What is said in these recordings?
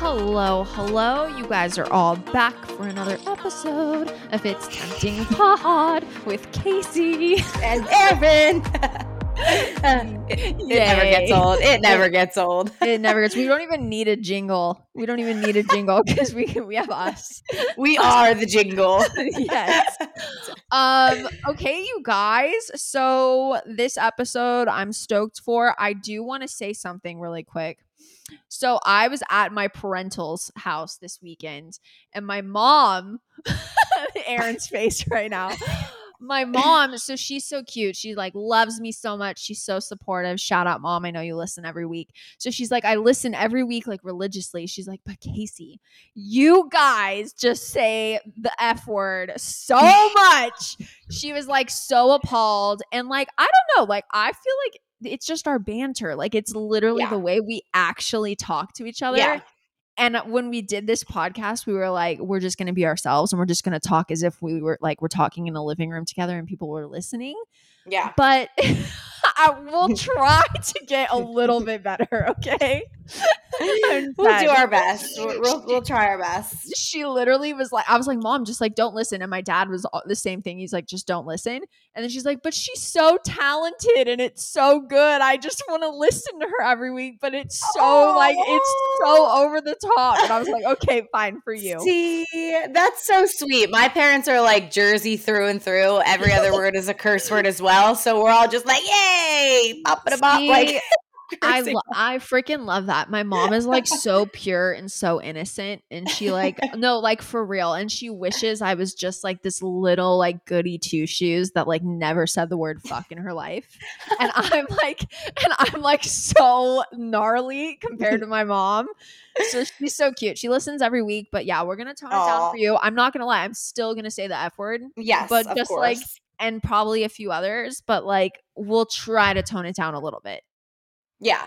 Hello. You guys are all back for another episode of It's Tempting Pod with Kaci and Erin. It never gets old. We don't even need a jingle. Because we have us. We are the jingle. Yes. Okay, you guys. So this episode I'm stoked for. I do want to say something really quick. So I was at my parental's house this weekend, and my mom, Erin's face right now. My mom, so she's so cute. She like loves me so much. She's so supportive. Shout out, mom. I know you listen every week. So she's like, I listen every week, like religiously. She's like, but Kaci, you guys just say the F word so much. She was like so appalled. And like, I don't know, like I feel like it's just our banter. Like it's literally the way we actually talk to each other. Yeah. And when we did this podcast, we were like, we're just going to be ourselves and we're just going to talk as if we were like, we're talking in a living room together and people were listening. Yeah. But I will try to get a little bit better. Okay. We'll do our best. We'll try our best. She literally was like, I was like, mom, just like, don't listen. And my dad was the same thing. He's like, just don't listen. And then she's like, but she's so talented and it's so good. I just want to listen to her every week, but it's so it's so over the top. And I was like, okay, fine for you. See, that's so sweet. My parents are like Jersey through and through. Every other word is a curse word as well. So we're all just like, yay, bop it up. Like I freaking love that. My mom is like so pure and so innocent, and she like no, like for real. And she wishes I was just like this little like goody two shoes that like never said the word fuck in her life. And I'm like so gnarly compared to my mom. So she's so cute. She listens every week, but yeah, we're gonna tone it down for you. I'm not gonna lie, I'm still gonna say the F word. Yes, but just of course. Like and probably a few others, but like we'll try to tone it down a little bit. Yeah.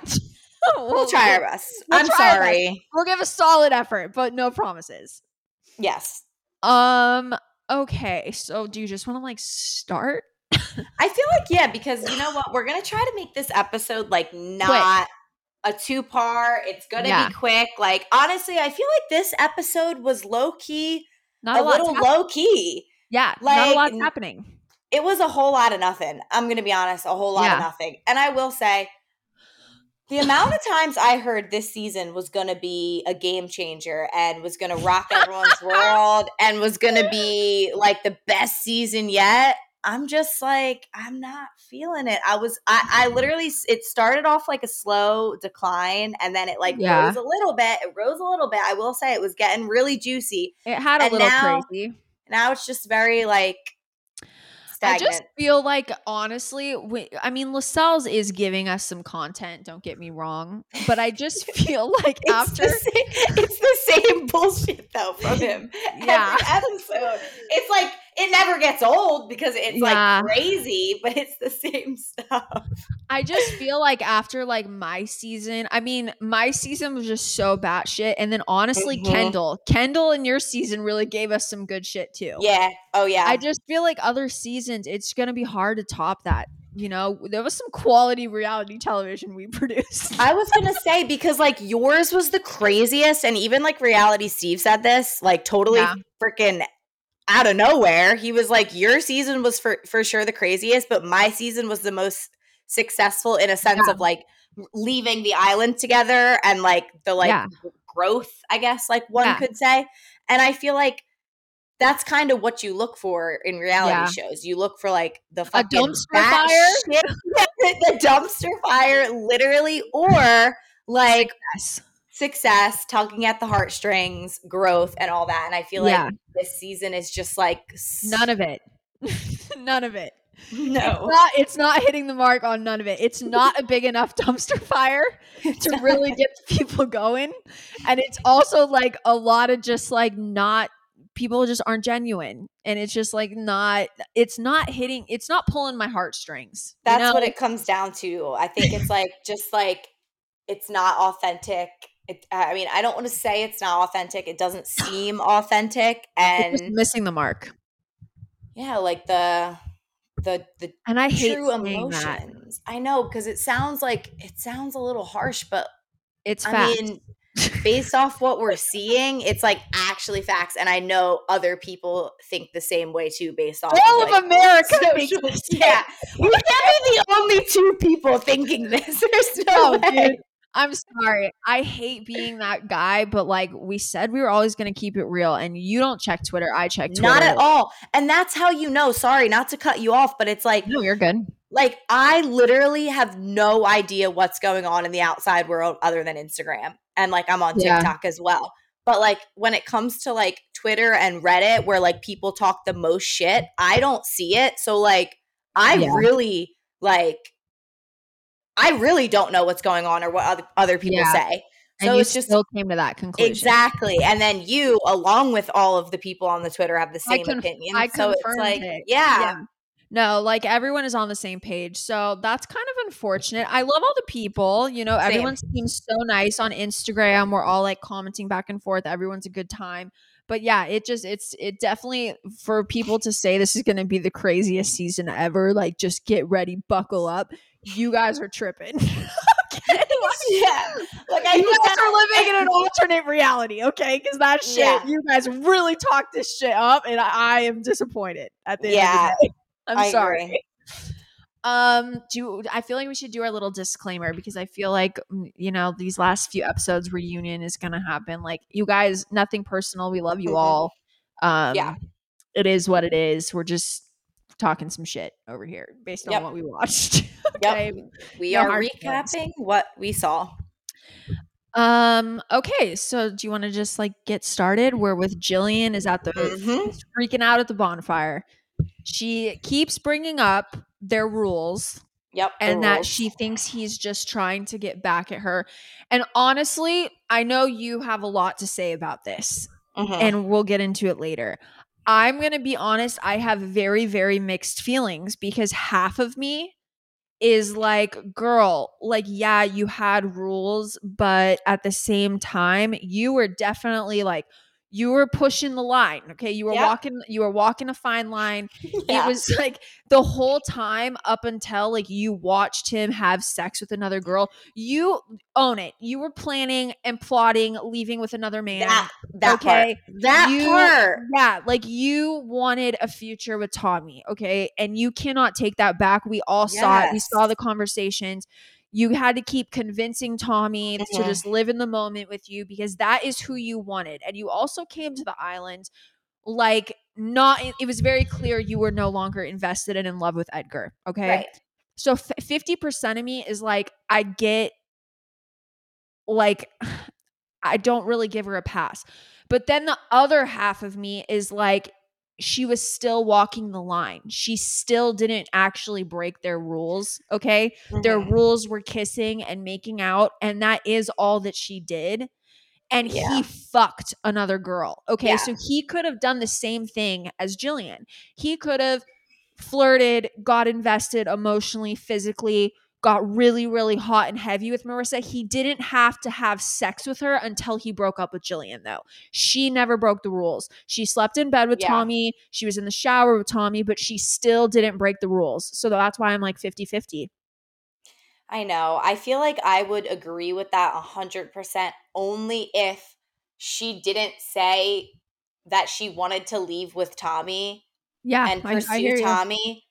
We'll try our best. I'm sorry. We'll give a solid effort, but no promises. Yes. Okay. So do you just want to like start? I feel like, yeah, because you know what? We're going to try to make this episode like not quick. A two-part. It's going to be quick. Like, honestly, I feel like this episode was low-key. Not a little low-key. Yeah. Like, not a lot's happening. It was a whole lot of nothing. I'm going to be honest. A whole lot of nothing. And I will say – the amount of times I heard this season was going to be a game changer and was going to rock everyone's world and was going to be like the best season yet, I'm just like, I'm not feeling it. It started off like a slow decline and then it like rose a little bit. I will say it was getting really juicy. It had a little crazy. Now it's just very like – stagnant. I just feel like, honestly, LaSalle's is giving us some content. Don't get me wrong. But I just feel like it's the same bullshit, though, from him. Yeah. Every episode. It's like it never gets old because it's like crazy, but it's the same stuff. I just feel like after like my season was just so batshit. And then honestly, Kendall and your season really gave us some good shit too. Yeah. Oh yeah. I just feel like other seasons, it's going to be hard to top that. You know, there was some quality reality television we produced. I was going to say, because like yours was the craziest. And even like Reality Steve said this, like totally freaking out of nowhere. He was like, your season was for sure the craziest, but my season was the most successful in a sense of like leaving the island together and like the like growth, I guess, like one could say. And I feel like that's kind of what you look for in reality shows. You look for like the fucking dumpster fire, the dumpster fire, literally, or like success, tugging at the heartstrings, growth, and all that. And I feel like this season is just like none of it. None of it. No, it's not hitting the mark on none of it. It's not a big enough dumpster fire to really get people going, and it's also like a lot of just like not. People just aren't genuine, and it's just like it's not pulling my heartstrings. That's what it comes down to. I think it's like, just like, it's not authentic. I don't want to say it's not authentic. It doesn't seem authentic, and it's just missing the mark. Yeah. Like the and I hate true emotions. That. I know. Cause it sounds a little harsh, but it's fact. based off what we're seeing, it's like actually facts. And I know other people think the same way too, based off all of America. Yeah. We can't be the only two people thinking this. There's no way. Dude. I'm sorry. I hate being that guy, but like we said, we were always going to keep it real. And you don't check Twitter. I check Twitter. Not at all. And that's how you know. Sorry, not to cut you off, but it's like, no, you're good. Like I literally have no idea what's going on in the outside world other than Instagram. And like I'm on TikTok as well. But like when it comes to like Twitter and Reddit where like people talk the most shit, I don't see it. So like I really don't know what's going on or what other people say. So it's just still came to that conclusion. Exactly. And then you, along with all of the people on the Twitter, have the same opinion. So it's like, no, like everyone is on the same page. So that's kind of unfortunate. I love all the people, you know, everyone seems so nice on Instagram. We're all like commenting back and forth. Everyone's a good time. But yeah, it definitely, for people to say this is going to be the craziest season ever, like just get ready, buckle up. You guys are tripping. Like you guys are living in an alternate reality, okay? Because that shit, you guys really talked this shit up, and I am disappointed at the end of the day. I'm sorry. Agree. I feel like we should do our little disclaimer because I feel like, you know, these last few episodes, reunion is going to happen. Like, you guys, nothing personal. We love you all. It is what it is. We're just talking some shit over here based on what we watched. Okay. Yep. We are recapping what we saw. Okay. So do you want to just like get started? We're with Jillian is at the freaking out at the bonfire. She keeps bringing up their rules. Yep. And that she thinks he's just trying to get back at her. And honestly, I know you have a lot to say about this and we'll get into it later. I'm going to be honest. I have very, very mixed feelings because half of me is like, girl, like, yeah, you had rules, but at the same time, you were definitely like, you were pushing the line, okay? You were walking a fine line. Yeah. It was like the whole time up until like you watched him have sex with another girl. You own it. You were planning and plotting leaving with another man. That part. Yeah, like you wanted a future with Tommy, okay? And you cannot take that back. We all saw it. We saw the conversations. You had to keep convincing Tommy to just live in the moment with you because that is who you wanted. And you also came to the island like it was very clear you were no longer invested and in love with Edgar. Okay. Right. So 50% of me is like, I get like, I don't really give her a pass. But then the other half of me is like, she was still walking the line. She still didn't actually break their rules. Okay. Mm-hmm. Their rules were kissing and making out. And that is all that she did. And he fucked another girl. Okay. Yeah. So he could have done the same thing as Jillian. He could have flirted, got invested emotionally, physically, got really, really hot and heavy with Marissa. He didn't have to have sex with her until he broke up with Jillian, though. She never broke the rules. She slept in bed with Tommy. She was in the shower with Tommy, but she still didn't break the rules. So that's why I'm like 50-50. I know. I feel like I would agree with that 100% only if she didn't say that she wanted to leave with Tommy and pursue Tommy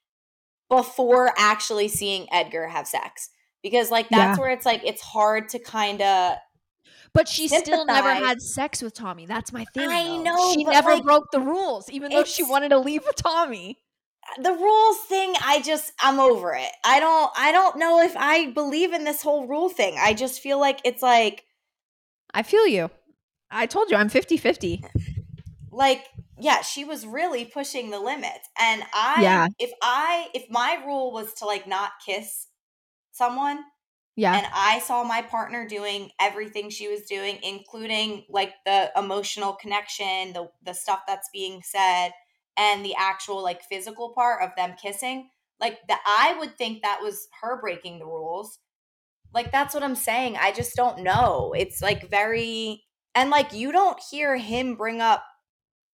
before actually seeing Edgar have sex. Because like that's where it's like it's hard to kind of but she still never had sex with Tommy. That's my thing. I know. She never broke the rules even though she wanted to leave with Tommy. The rules thing, I'm over it. I don't know if I believe in this whole rule thing. I just feel like it's like I feel you. I told you I'm 50-50. Like yeah, she was really pushing the limits. And if my rule was to like not kiss someone and I saw my partner doing everything she was doing, including like the emotional connection, the stuff that's being said and the actual like physical part of them kissing, like I would think that was her breaking the rules. Like, that's what I'm saying. I just don't know. It's like very, and like, you don't hear him bring up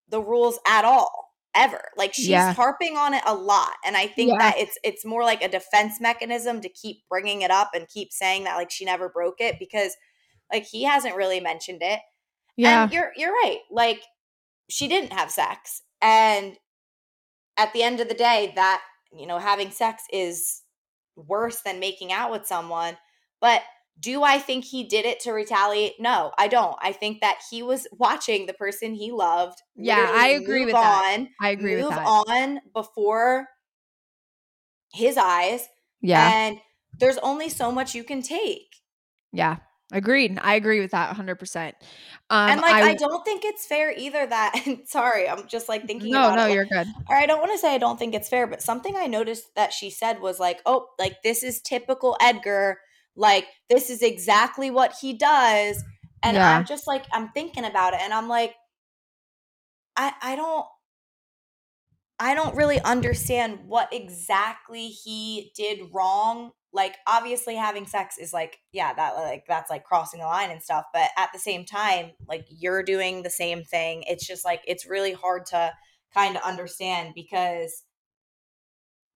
the rules at all ever. Like she's harping on it a lot. And I think that it's more like a defense mechanism to keep bringing it up and keep saying that like she never broke it because Like, he hasn't really mentioned it. Yeah. And you're right. Like, she didn't have sex. And at the end of the day, that, you know, having sex is worse than making out with someone. But do I think he did it to retaliate? No, I don't. I think that he was watching the person he loved. Yeah, I agree with that. I agree with that. Move on before his eyes. Yeah. And there's only so much you can take. Yeah. Agreed. I agree with that 100%. And like, I don't think it's fair either that, and sorry, I'm just like thinking about it. No, you're good. Or I don't want to say I don't think it's fair, but something I noticed that she said was like, oh, like this is typical Edgar. Like this is exactly what he does. And yeah. I'm just like, I'm thinking about it and I'm like, I don't really understand what exactly he did wrong. Like, obviously having sex is like, yeah, that's like crossing the line and stuff. But at the same time, like you're doing the same thing. It's just like, it's really hard to kind of understand because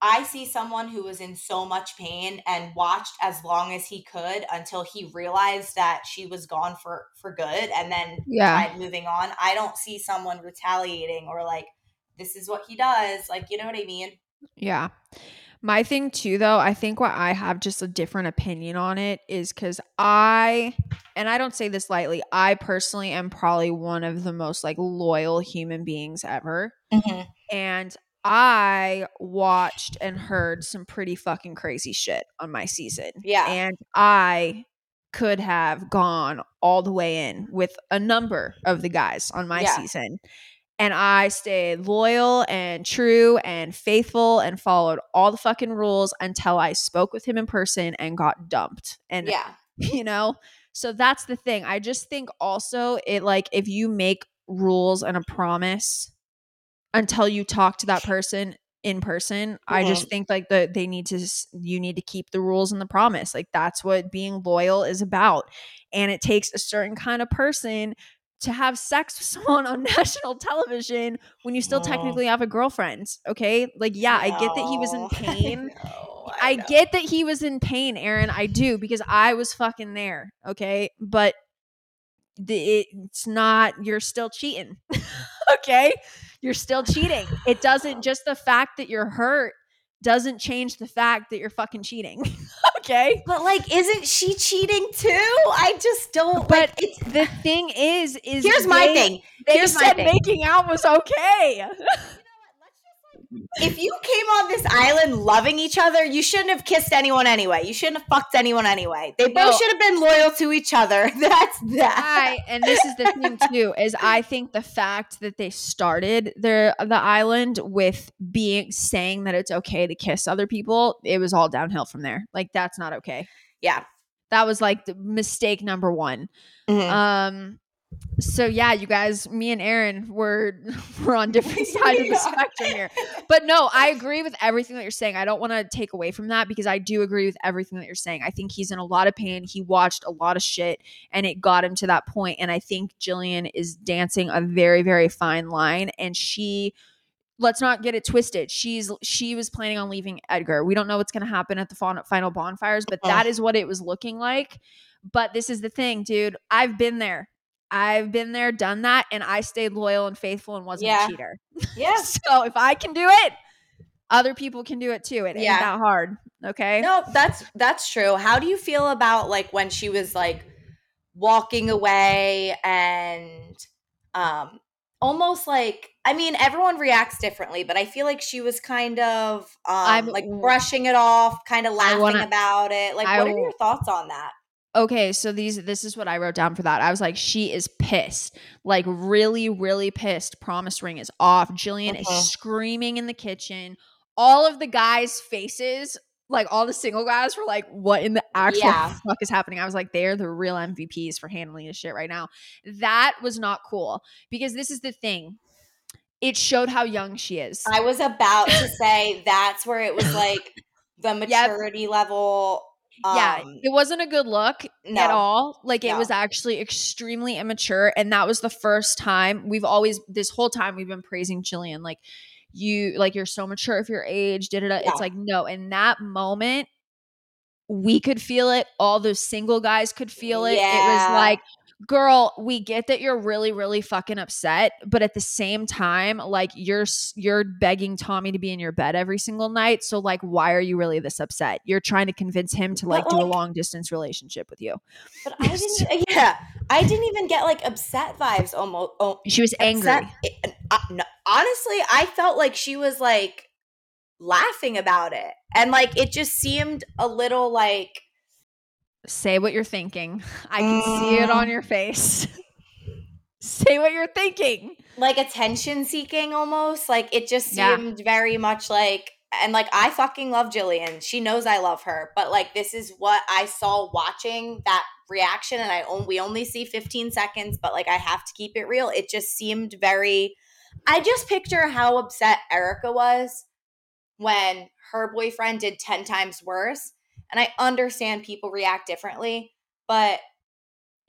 I see someone who was in so much pain and watched as long as he could until he realized that she was gone for good and then tried moving on. I don't see someone retaliating or like, this is what he does. Like, you know what I mean? Yeah. My thing too, though, I think why I have just a different opinion on it is because I don't say this lightly, I personally am probably one of the most like loyal human beings ever. Mm-hmm. And I watched and heard some pretty fucking crazy shit on my season. Yeah. And I could have gone all the way in with a number of the guys on my season. And I stayed loyal and true and faithful and followed all the fucking rules until I spoke with him in person and got dumped. And, you know, so that's the thing. I just think also it like if you make rules and a promise until you talk to that person in person, mm-hmm. I just think like you need to keep the rules and the promise. Like that's what being loyal is about. And it takes a certain kind of person to have sex with someone on national television when you still technically have a girlfriend, okay? Like, I get that he was in pain. I get that he was in pain, Erin. I do, because I was fucking there, okay? But it's not – you're still cheating, okay? You're still cheating. It doesn't – just the fact that you're hurt doesn't change the fact that you're fucking cheating, okay? But like, isn't she cheating too? I just don't. But like, the thing is here's my thing. They said making out was okay. You know what? If you came on this island loving each other, you shouldn't have kissed anyone anyway. You shouldn't have fucked anyone anyway. They both should have been loyal to each other. That's that. And this is the thing too, is I think the fact that they started the island with saying that it's okay to kiss other people, it was all downhill from there. Like that's not okay. Yeah. That was like the mistake number one. Mm-hmm. So yeah, you guys, me and Erin we're on different sides of the spectrum here. But no, I agree with everything that you're saying. I don't want to take away from that because I do agree with everything that you're saying. I think he's in a lot of pain. He watched a lot of shit and it got him to that point. And I think Jillian is dancing a very, very fine line and let's not get it twisted. She was planning on leaving Edgar. We don't know what's going to happen at the final bonfires, but that is what it was looking like. But this is the thing, dude. I've been there, done that, and I stayed loyal and faithful and wasn't a cheater. Yeah. So if I can do it, other people can do it too. It ain't that hard. Okay. No, that's true. How do you feel about like when she was like walking away and almost like, I mean, everyone reacts differently, but I feel like she was kind of like brushing it off, kind of laughing about it. Like, what are your thoughts on that? Okay, so this is what I wrote down for that. I was like, she is pissed. Like really, really pissed. Promise ring is off. Jillian is screaming in the kitchen. All of the guys' faces, like all the single guys were like, what in the actual fuck is happening? I was like, they're the real MVPs for handling this shit right now. That was not cool because this is the thing. It showed how young she is. I was about to say that's where it was like the maturity level. It wasn't a good look at all. Like it was actually extremely immature. And that was the first time this whole time we've been praising Jillian. Like you're so mature for your age. It's like, no, in that moment we could feel it. All those single guys could feel it. Yeah. It was like, girl, we get that you're really, really fucking upset, but at the same time, like you're begging Tommy to be in your bed every single night. So like, why are you really this upset? You're trying to convince him to like do a long distance relationship with you. But I didn't. Yeah, I didn't even get like upset vibes. Almost, she was angry. No, honestly, I felt like she was like laughing about it, and like it just seemed a little like. Say what you're thinking. I can see it on your face. Say what you're thinking. Like attention seeking almost. Like it just seemed very much like, and like I fucking love Jillian. She knows I love her. But like this is what I saw watching that reaction, and we only see 15 seconds, but like I have to keep it real. It just seemed very, I just picture how upset Erica was when her boyfriend did 10 times worse. And I understand people react differently, but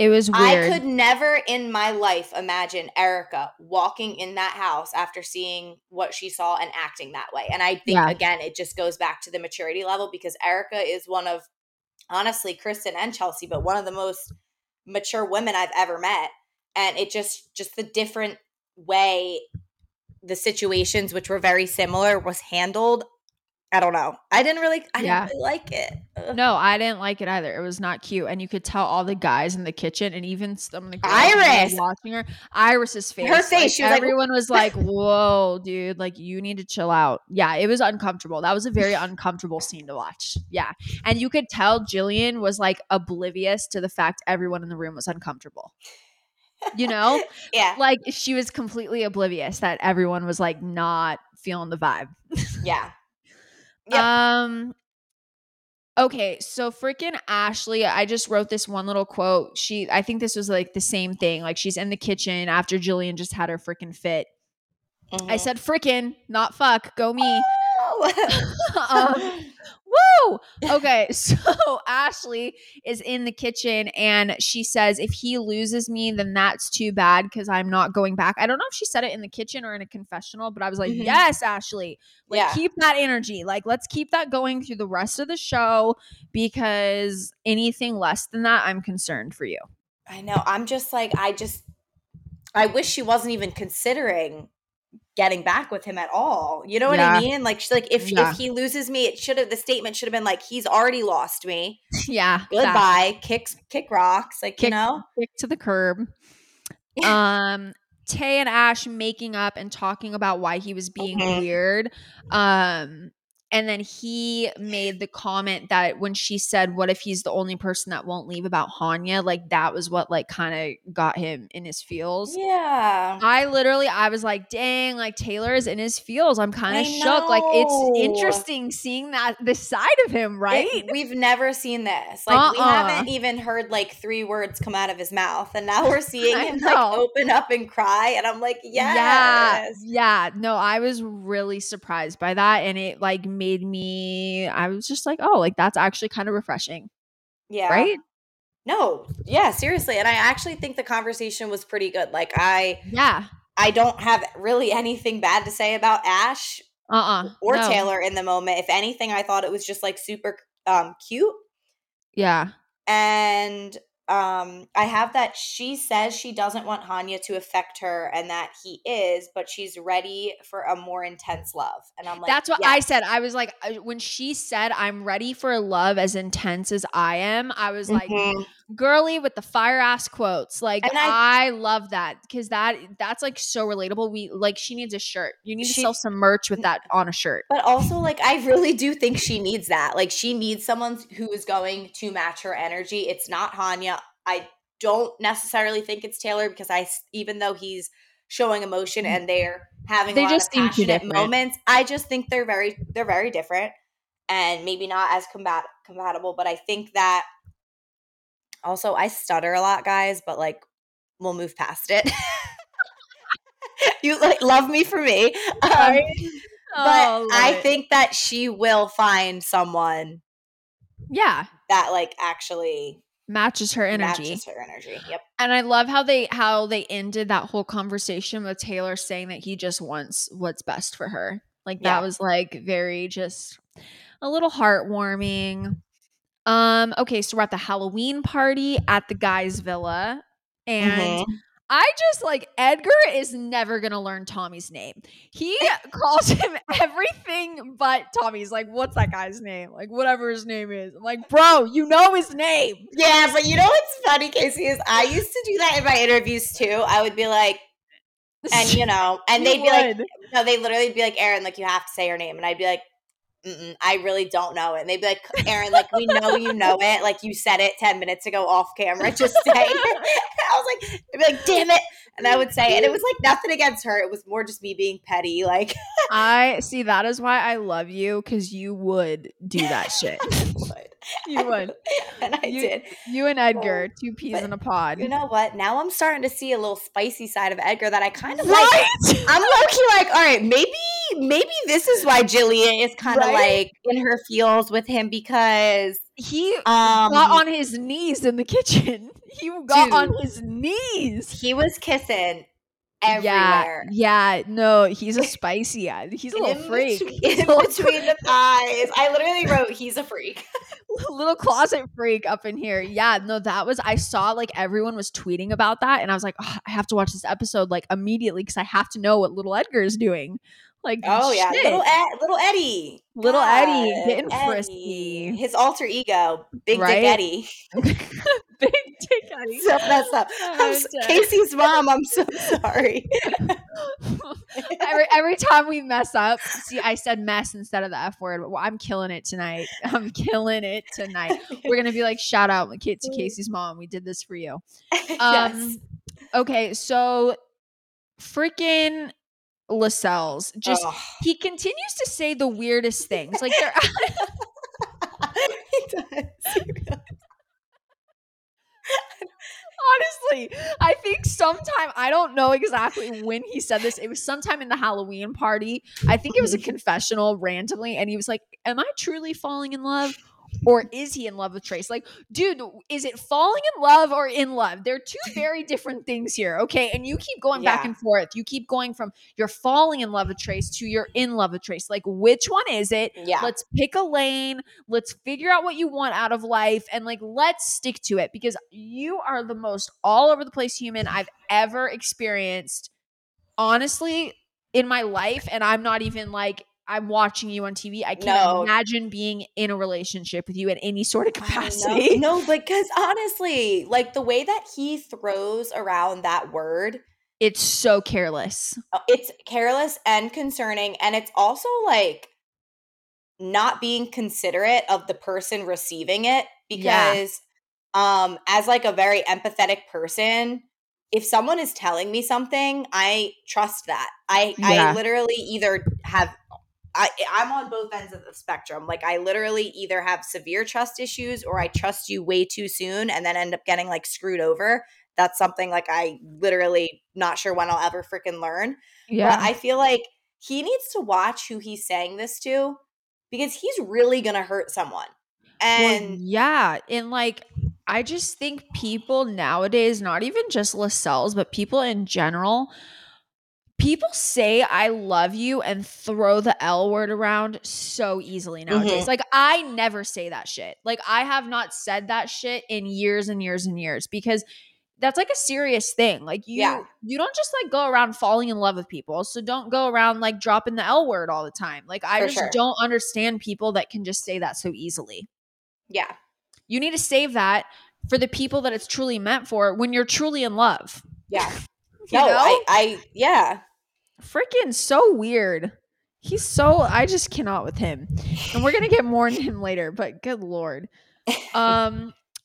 it was weird. I could never in my life imagine Erica walking in that house after seeing what she saw and acting that way. And I think, again, it just goes back to the maturity level, because Erica is one of, honestly, Kristen and Chelsea, but one of the most mature women I've ever met. And it just the different way the situations, which were very similar, was handled. I don't know. I didn't really like it. Ugh. No, I didn't like it either. It was not cute. And you could tell all the guys in the kitchen and even some of the girls watching her. Iris's face. Her face. Like, everyone was like, whoa, dude, like you need to chill out. Yeah, it was uncomfortable. That was a very uncomfortable scene to watch. Yeah. And you could tell Jillian was like oblivious to the fact everyone in the room was uncomfortable. You know? Yeah. Like she was completely oblivious that everyone was like not feeling the vibe. Yeah. Yep. Okay, so freaking Ashley, I just wrote this one little quote. I think this was like the same thing. Like she's in the kitchen after Jillian just had her freaking fit. Mm-hmm. I said freaking, not fuck, go me. Oh! Woo! Okay, so Ashley is in the kitchen and she says, if he loses me, then that's too bad because I'm not going back. I don't know if she said it in the kitchen or in a confessional, but I was like, yes, Ashley. Like, keep that energy. Like, let's keep that going through the rest of the show, because anything less than that, I'm concerned for you. I know. I'm just like, I wish she wasn't even considering getting back with him at all. You know what I mean? Like, she's like, if he loses me, the statement should have been like, he's already lost me. Yeah. Goodbye. Kick rocks. Like, you know? Kick to the curb. Tay and Ash making up and talking about why he was being weird. And then he made the comment that when she said, what if he's the only person that won't leave about Hanya? Like that was what like kind of got him in his feels. Yeah. I was like, dang, like Taylor is in his feels. I'm kind of shook. Like it's interesting seeing that this side of him, right? We've never seen this. Like we haven't even heard like three words come out of his mouth. And now we're seeing him like open up and cry. And I'm like, yes. Yeah. No, I was really surprised by that. And it like I was just like, oh, like that's actually kind of refreshing. Yeah. Right? No. Yeah, seriously. And I actually think the conversation was pretty good. Like I don't have really anything bad to say about Ash or Taylor in the moment. If anything, I thought it was just like super cute. Yeah. And I have that she says she doesn't want Hanya to affect her and that he is, but she's ready for a more intense love. And I'm like, that's what I said. I was like, when she said, I'm ready for a love as intense as I am, I was like, girly with the fire ass quotes. Like, and I love that because that's like so relatable. She needs a shirt. You need to sell some merch with that on a shirt. But also, like, I really do think she needs that. Like, she needs someone who is going to match her energy. It's not Hanya. I don't necessarily think it's Taylor because even though he's showing emotion and they're having a lot of passionate moments, I just think they're very different and maybe not as compatible. But I think that also I stutter a lot, guys, but like we'll move past it. You like love me for me, right? I think that she will find someone. Yeah, that like actually. Matches her energy. Yep. And I love how they ended that whole conversation with Taylor saying that he just wants what's best for her. Like that was like very just a little heartwarming. Okay, so we're at the Halloween party at the guy's villa, and I just like, Edgar is never going to learn Tommy's name. He calls him everything but Tommy's like, what's that guy's name? Like, whatever his name is. I'm like, bro, you know his name. Yeah, but you know what's funny, Casey, is I used to do that in my interviews too. I would be like, and you know, and they'd be like, no, they literally be like, Erin, like, you have to say your name. And I'd be like, I really don't know it. And they'd be like, Erin, like, we know you know it. Like, you said it 10 minutes ago off camera. Just say it. I was like, I'd be like, damn it. And I would say it. And it was like nothing against her. It was more just me being petty. Like, I see, that is why I love you, because you would do that shit. You would. And I did. You and Edgar, two peas in a pod. You know what? Now I'm starting to see a little spicy side of Edgar that I kind of like. I'm low-key like, all right, maybe this is why Jillian is kind of like in her feels with him, because he got on his knees in the kitchen. He got on his knees. He was kissing everywhere. Yeah, no, he's a spicy guy. He's a little freak. Between the thighs. I literally wrote, he's a freak. Little closet freak up in here. Yeah, no, that was, I saw like everyone was tweeting about that. And I was like, oh, I have to watch this episode like immediately, because I have to know what little Edgar is doing. Like, oh yeah, little Eddie. Little Eddie getting frisky. His alter ego, Big Dick Eddie. Big Dick Eddie. So messed up. Casey's mom, I'm so sorry. every time we mess up, see, I said mess instead of the F word. Well, I'm killing it tonight. We're gonna be like, shout out to Casey's mom. We did this for you. Yes. Okay, so freaking Lascelles just he continues to say the weirdest things, like they're he does. He really... Honestly, I think sometime, I don't know exactly when he said this, it was sometime in the Halloween party, I think it was a confessional randomly, and he was like, am I truly falling in love, or is he in love with Trace? Like, dude, is it falling in love or in love? They're two very different things here, okay? And you keep going back and forth. You keep going from you're falling in love with Trace to you're in love with Trace. Like, which one is it? Yeah. Let's pick a lane. Let's figure out what you want out of life. And, like, let's stick to it, because you are the most all over the place human I've ever experienced, honestly, in my life. And I'm not even, like, I'm watching you on TV. I can't imagine being in a relationship with you in any sort of capacity. No, because honestly, like, the way that he throws around that word, it's so careless. It's careless and concerning. And it's also like not being considerate of the person receiving it, because as like a very empathetic person, if someone is telling me something, I trust that. I literally either have – I'm on both ends of the spectrum. Like, I literally either have severe trust issues, or I trust you way too soon and then end up getting like screwed over. That's something like I literally not sure when I'll ever freaking learn. Yeah. But I feel like he needs to watch who he's saying this to, because he's really going to hurt someone. And and like, I just think people nowadays, not even just Lascelles, but people in general, people say I love you and throw the L word around so easily nowadays. Like, I never say that shit. Like, I have not said that shit in years and years and years, because that's like a serious thing. Like, you don't just like go around falling in love with people. So don't go around like dropping the L word all the time. Like, I don't understand people that can just say that so easily. Yeah. You need to save that for the people that it's truly meant for, when you're truly in love. Yeah. Yeah. Freaking so weird. He's so, I just cannot with him. And we're going to get more into him later, but good Lord.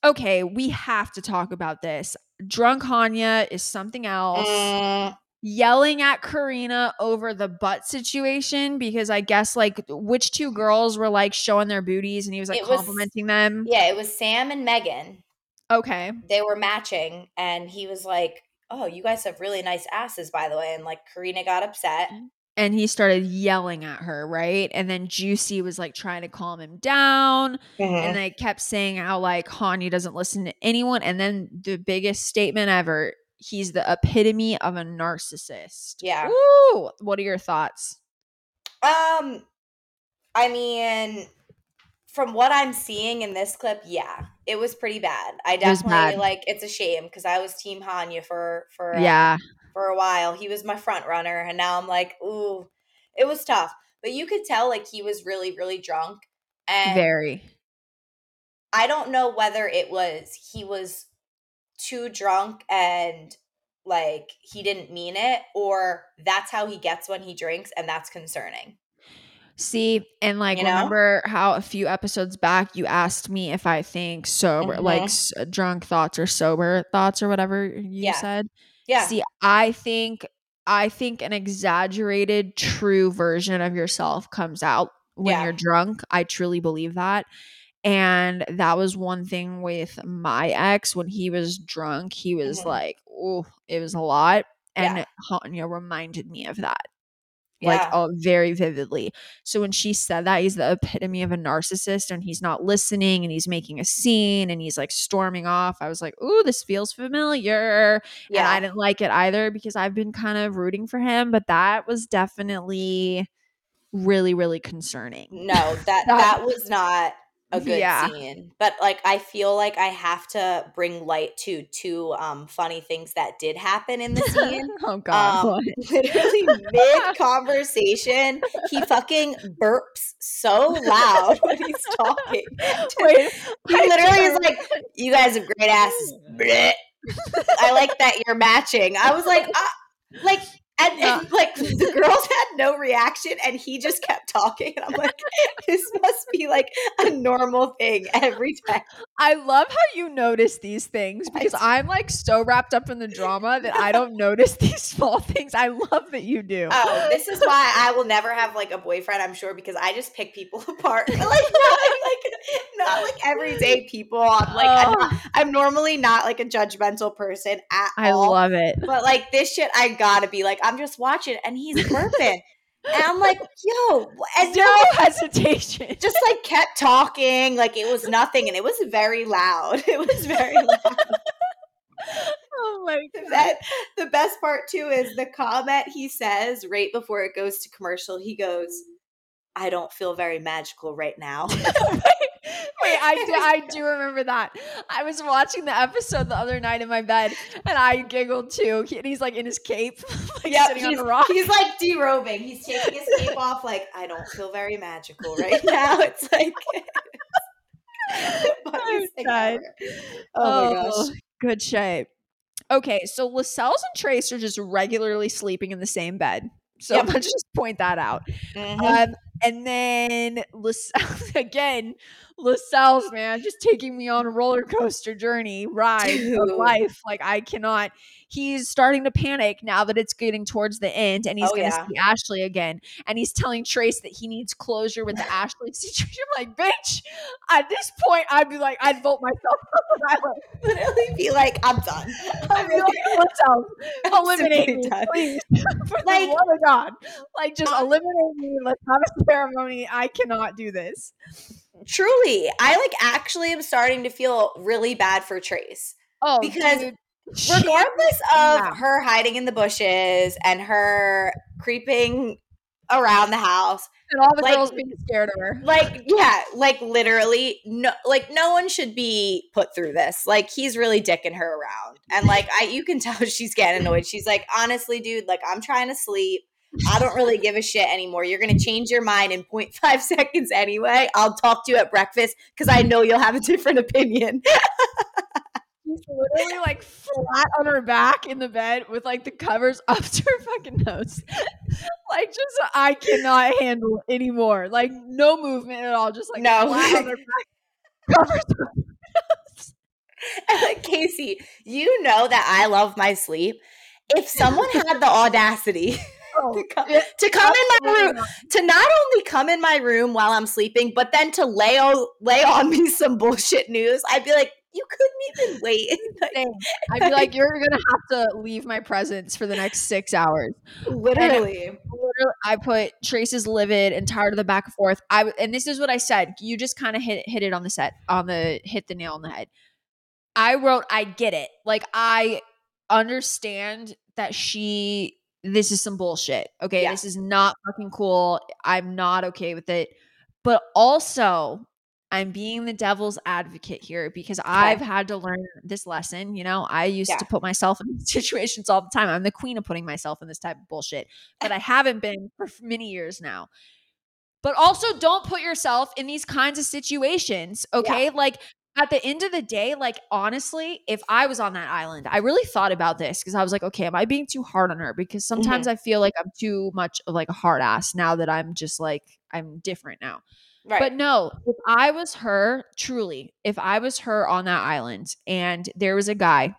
Okay, we have to talk about this. Drunk Hanya is something else. Yelling at Karina over the butt situation, because I guess like which two girls were like showing their booties and he was like complimenting them. Yeah, it was Sam and Megan. Okay. They were matching and he was like, oh, you guys have really nice asses, by the way. And like Karina got upset. And he started yelling at her, right? And then Juicy was like trying to calm him down. And they kept saying how like Hanya doesn't listen to anyone. And then the biggest statement ever, he's the epitome of a narcissist. Yeah. Ooh, what are your thoughts? I mean, From what I'm seeing in this clip, yeah, it was pretty bad. I definitely like it's a shame because I was Team Hanya for a while. He was my front runner, and now I'm like, ooh, it was tough. But you could tell like he was really, really drunk. And very. I don't know whether it was he was too drunk and like he didn't mean it, or that's how he gets when he drinks, and that's concerning. See, and like, you know? Remember how a few episodes back you asked me if I think sober, mm-hmm. like drunk thoughts or sober thoughts or whatever you said? Yeah. See, I think an exaggerated true version of yourself comes out when you're drunk. I truly believe that. And that was one thing with my ex. When he was drunk, he was mm-hmm. like, oh, it was a lot. And Hanya reminded me of that. Like very vividly. So when she said that, he's the epitome of a narcissist and he's not listening and he's making a scene and he's like storming off. I was like, ooh, this feels familiar. Yeah. And I didn't like it either because I've been kind of rooting for him. But that was definitely really, really concerning. No, that was not a good scene. But like I feel like I have to bring light to two funny things that did happen in the scene. Oh god. Literally mid-conversation, he fucking burps so loud when he's talking. Wait, he literally is like, you guys have great asses. I like that you're matching. I was like, like And like the girls had no reaction and he just kept talking. And I'm like, this must be like a normal thing every time. I love how you notice these things because I'm like so wrapped up in the drama that I don't notice these small things. I love that you do. Oh, this is why I will never have like a boyfriend, I'm sure, because I just pick people apart. Like not like everyday people. I'm like, I'm normally not like a judgmental person at all. I love it. But like this shit, I gotta be like, I'm just watching and he's burping. And I'm like, yo. And no hesitation. Just like kept talking. Like it was nothing. And it was very loud. It was very loud. Oh my God. The best part too is the comment he says right before it goes to commercial. He goes, I don't feel very magical right now. Wait, I do remember that. I was watching the episode the other night in my bed, and I giggled too. And he's like in his cape, like sitting on a rock. He's like derobing. He's taking his cape off. Like, I don't feel very magical right now. It's like, oh my gosh, good shape. Okay, so Lascelles and Trace are just regularly sleeping in the same bed. So let's just point that out. Mm-hmm. And then Lascelles, man, just taking me on a roller coaster journey ride of life. Like I cannot. He's starting to panic now that it's getting towards the end, and he's going to see Ashley again. And he's telling Trace that he needs closure with the Ashley situation. I'm like, bitch. At this point, I'd be like, I'd vote myself up. I'd literally be like, I'm done. I'm like, eliminate me, please. For like, the love of God, like just eliminate me. Let's have a ceremony. I cannot do this. Truly, I like actually am starting to feel really bad for Trace. Oh, because dude, regardless of her hiding in the bushes and her creeping around the house and all the girls being scared of her, literally, no, like no one should be put through this. Like he's really dicking her around, and like you can tell she's getting annoyed. She's like, honestly, dude, like I'm trying to sleep. I don't really give a shit anymore. You're going to change your mind in 0.5 seconds anyway. I'll talk to you at breakfast because I know you'll have a different opinion. She's literally like flat on her back in the bed with like the covers up to her fucking nose. Like just I cannot handle it anymore. Like no movement at all. Just like flat on her back. Covers up her nose. And like, Kaci, you know that I love my sleep. If someone had the audacity to come in my room, to not only come in my room while I'm sleeping, but then to lay on me some bullshit news, I'd be like, you couldn't even wait. I'd be like, you're going to have to leave my presence for the next 6 hours. Literally, I put Trace's livid and tired of the back and forth. And this is what I said. You just kind of hit it on the set, hit the nail on the head. I wrote, I get it. Like, I understand that this is some bullshit. Okay. Yeah. This is not fucking cool. I'm not okay with it. But also I'm being the devil's advocate here because I've had to learn this lesson. You know, I used to put myself in situations all the time. I'm the queen of putting myself in this type of bullshit, but I haven't been for many years now. But also don't put yourself in these kinds of situations. Okay. Yeah. Like at the end of the day, like honestly, if I was on that island, I really thought about this because I was like, okay, am I being too hard on her? Because sometimes I feel like I'm too much of like a hard ass now that I'm just like, I'm different now. Right. But no, if I was her, truly, if I was her on that island and there was a guy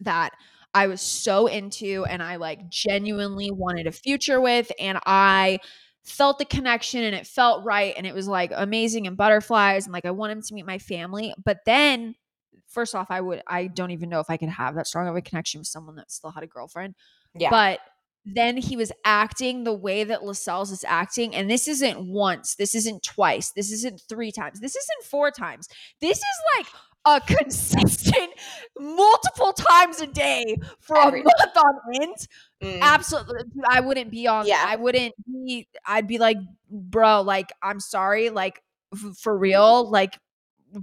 that I was so into and I like genuinely wanted a future with and I felt the connection and it felt right and it was like amazing and butterflies and like I want him to meet my family. But then first off, I don't even know if I could have that strong of a connection with someone that still had a girlfriend. Yeah. But then he was acting the way that Lascelles is acting. And this isn't once. This isn't twice. This isn't three times. This isn't four times. This is like a consistent multiple times a day for every month day on end. Absolutely. I wouldn't be on. Yeah. I wouldn't be. I'd be like, bro, like, I'm sorry. Like, for real. Like,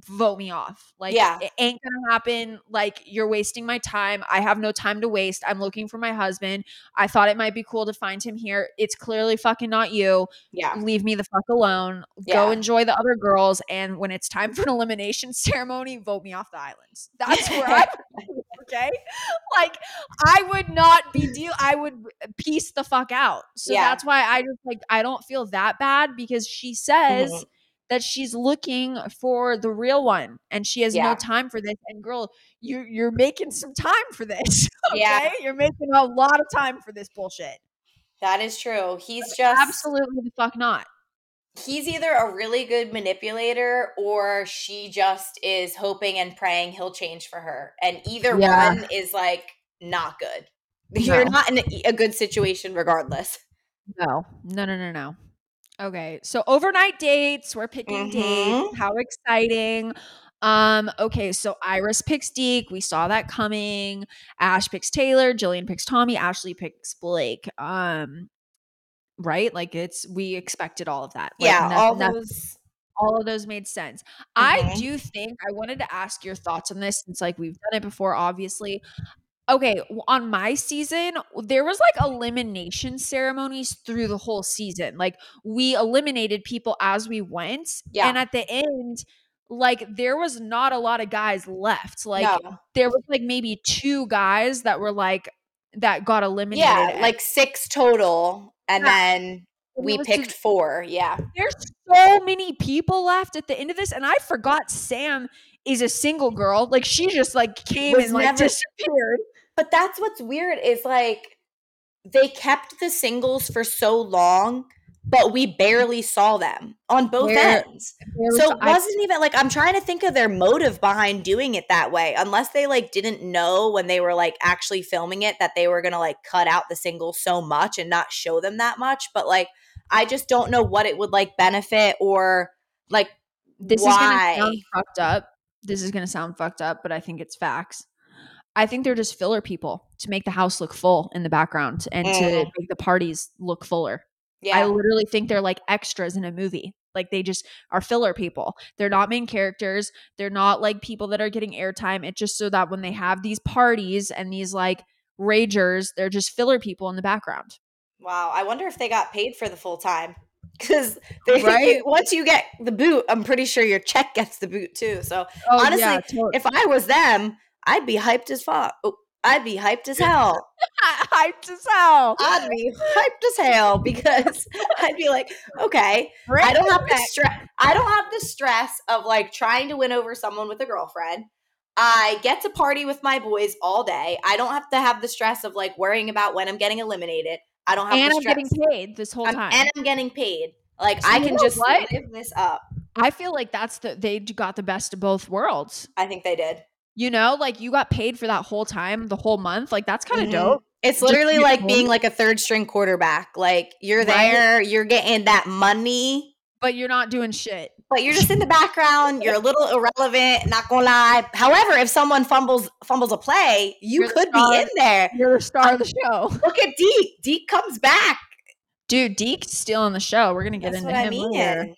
vote me off. Like, it ain't gonna happen. Like, you're wasting my time. I have no time to waste. I'm looking for my husband. I thought it might be cool to find him here. It's clearly fucking not you. Yeah. Leave me the fuck alone. Yeah. Go enjoy the other girls. And when it's time for an elimination ceremony, vote me off the islands. That's where I would, okay? Like, I would not be I would peace the fuck out. So that's why I just like, I don't feel that bad because she says that she's looking for the real one and she has no time for this. And girl, you're making some time for this. Okay? Yeah. You're making a lot of time for this bullshit. That is true. He's just absolutely the fuck not. He's either a really good manipulator or she just is hoping and praying he'll change for her. And either one is like not good. No. You're not in a good situation regardless. No. Okay, so overnight dates, we're picking dates. How exciting. Okay, so Iris picks Deke. We saw that coming. Ash picks Taylor. Jillian picks Tommy. Ashley picks Blake. Right? Like we expected all of that. Like all of those made sense. I do think I wanted to ask your thoughts on this since like we've done it before, obviously. Okay, on my season, there was like elimination ceremonies through the whole season. Like we eliminated people as we went. Yeah. And at the end, like there was not a lot of guys left. Like there was like maybe two guys that were like, that got eliminated. Yeah, like six total. And then we picked four. Yeah. There's so many people left at the end of this. And I forgot Sam is a single girl. Like she just like came and like disappeared. But that's what's weird is like they kept the singles for so long, but we barely saw them on both ends. So it wasn't even like, I'm trying to think of their motive behind doing it that way, unless they like didn't know when they were like actually filming it that they were going to like cut out the singles so much and not show them that much. But like, I just don't know what it would like benefit or like this why. Is going to sound fucked up. This is going to sound fucked up, but I think it's facts. I think they're just filler people to make the house look full in the background and to make the parties look fuller. Yeah. I literally think they're like extras in a movie. Like they just are filler people. They're not main characters. They're not like people that are getting airtime. It's just so that when they have these parties and these like ragers, they're just filler people in the background. Wow. I wonder if they got paid for the full time. Because once you get the boot, I'm pretty sure your check gets the boot too. So honestly, if I was them, I'd be hyped as fuck. I'd be hyped as hell. I'd be hyped as hell because I'd be like, okay, I don't have the stress of like trying to win over someone with a girlfriend. I get to party with my boys all day. I don't have to have the stress of like worrying about when I'm getting eliminated. I don't have the stress. And I'm getting paid this whole time. And I'm getting paid. Like so I can just live this up. I feel like they got the best of both worlds. I think they did. You know, like you got paid for that whole time, the whole month. Like that's kind of dope. It's literally just, like being like a third string quarterback. Like you're there, you're getting that money. But you're not doing shit. But you're just in the background. You're a little irrelevant, not gonna lie. However, if someone fumbles a play, you could be in there. You're the star of the show. Look at Deke. Deke comes back. Dude, Deke's still on the show. We're gonna get into him later.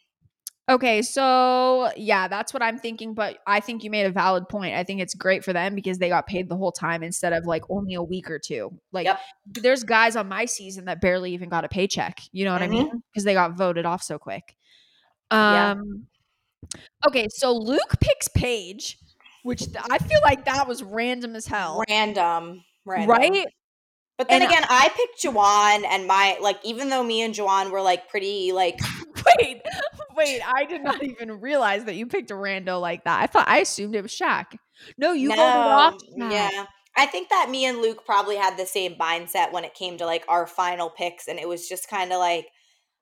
Okay, so yeah, that's what I'm thinking, but I think you made a valid point. I think it's great for them because they got paid the whole time instead of like only a week or two. Like there's guys on my season that barely even got a paycheck. You know what I mean? Because they got voted off so quick. Okay, so Luke picks Paige, which I feel like that was random as hell. Random. Right? But then again, I picked Juwan, and my like, even though me and Juwan were like pretty like Wait, I did not even realize that you picked a rando like that. I assumed it was Shaq. No, you voted off Shaq. Yeah. I think that me and Luke probably had the same mindset when it came to like our final picks, and it was just kind of like,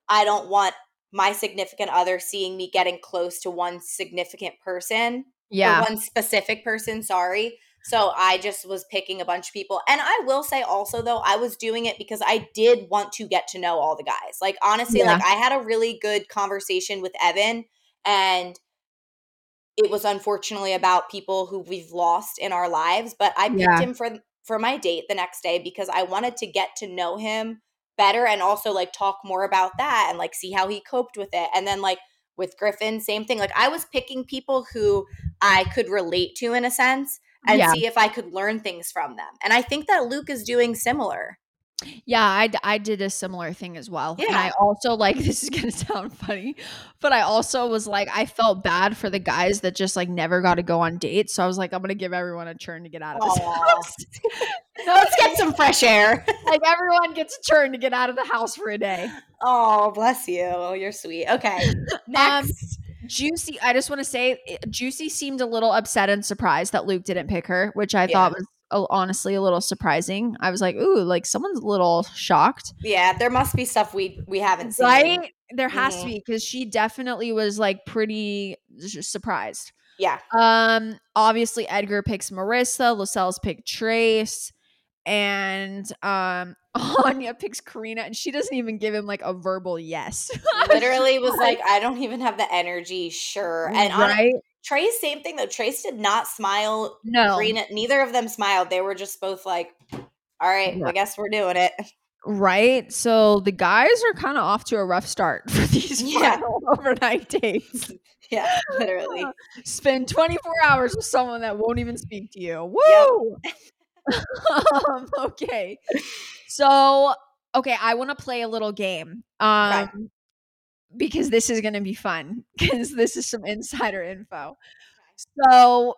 I don't want my significant other seeing me getting close to one significant person. Yeah. One specific person, sorry. So I just was picking a bunch of people. And I will say also, though, I was doing it because I did want to get to know all the guys. Like, honestly, like I had a really good conversation with Evan, and it was unfortunately about people who we've lost in our lives. But I picked him for my date the next day because I wanted to get to know him better and also like talk more about that and like see how he coped with it. And then like with Griffin, same thing. Like I was picking people who I could relate to in a sense. And see if I could learn things from them. And I think that Luke is doing similar. Yeah, I did a similar thing as well. Yeah. And I also like, this is going to sound funny, but I also was like, I felt bad for the guys that just like never got to go on dates. So I was like, I'm going to give everyone a turn to get out of this house. Let's get some fresh air. Like everyone gets a turn to get out of the house for a day. Oh, bless you. You're sweet. Okay. Next. Juicy, I just want to say, Juicy seemed a little upset and surprised that Luke didn't pick her, which I thought was honestly a little surprising. I was like, ooh, like someone's a little shocked. Yeah, there must be stuff we haven't seen. Right? There has to be, because she definitely was like pretty surprised. Yeah. Obviously, Edgar picks Marissa, Lascelles picked Trace, and Anya picks Karina, and she doesn't even give him like a verbal yes. Literally was like, I don't even have the energy. Sure. And right? Trace, same thing though. Trace did not smile. No. Karina, neither of them smiled. They were just both like, all right, I guess we're doing it. Right. So the guys are kind of off to a rough start for these final overnight dates. Yeah, literally. Spend 24 hours with someone that won't even speak to you. Woo! Yep. Okay, I want to play a little game because this is going to be fun, because this is some insider info. So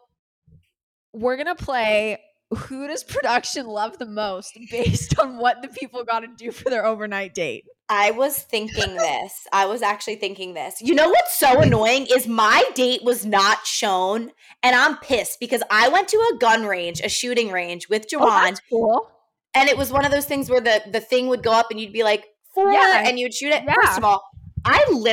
we're going to play Who Does Production Love the Most based on what the people got to do for their overnight date. I was thinking this. I was actually thinking this. You know what's so annoying is my date was not shown, and I'm pissed because I went to a gun range, a shooting range with Juwan. Oh, that's cool. And it was one of those things where the thing would go up and you'd be like, four, and you'd shoot it. Yeah. First of all, I don't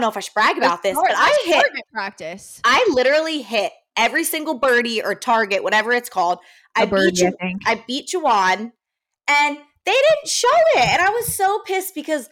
know if I should brag about this, but I hit target practice. I literally hit every single birdie or target, whatever it's called. I beat Juwan, and they didn't show it. And I was so pissed because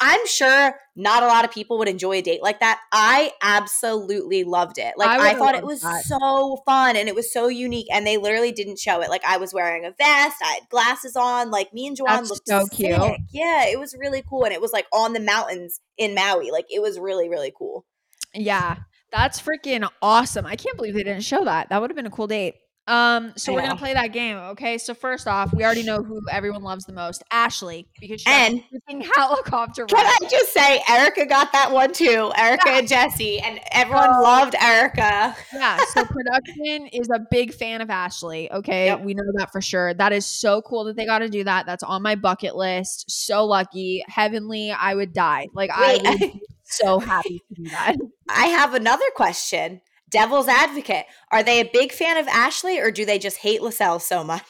I'm sure not a lot of people would enjoy a date like that. I absolutely loved it. Like I thought it was so fun, and it was so unique, and they literally didn't show it. Like I was wearing a vest. I had glasses on. Like me and Juwan looked so cute. Yeah, it was really cool. And it was like on the mountains in Maui. Like it was really, really cool. Yeah, that's freaking awesome. I can't believe they didn't show that. That would have been a cool date. So we're going to play that game, okay? So first off, we already know who everyone loves the most. Ashley, because she's a freaking helicopter ride. Can I just say, Erica got that one too. Erica and Jesse, and everyone loved Erica. Yeah, so production is a big fan of Ashley, okay? Yep. We know that for sure. That is so cool that they got to do that. That's on my bucket list. So lucky. Heavenly, I would die. Like, I would be so happy to do that. I have another question. Devil's advocate. Are they a big fan of Ashley, or do they just hate Lascelles so much?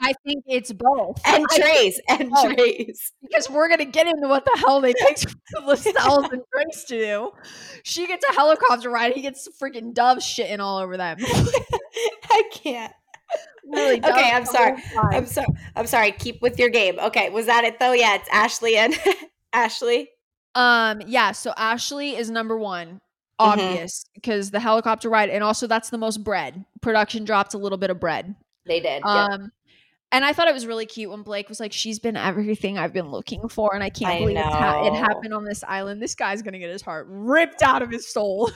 I think it's both. And Trace. Because we're going to get into what the hell they picked Lascelles and Trace to do. She gets a helicopter ride. He gets freaking doves shitting all over them. I can't. Really, okay, I'm sorry. I'm sorry. Keep with your game. Okay, was that it though? Yeah, it's Ashley and Ashley. Yeah, so Ashley is number one. Obvious, because the helicopter ride, and also that's the most bread. Production dropped a little bit of bread. They did. And I thought it was really cute when Blake was like, she's been everything I've been looking for, and I can't believe it happened on this island. This guy's going to get his heart ripped out of his soul.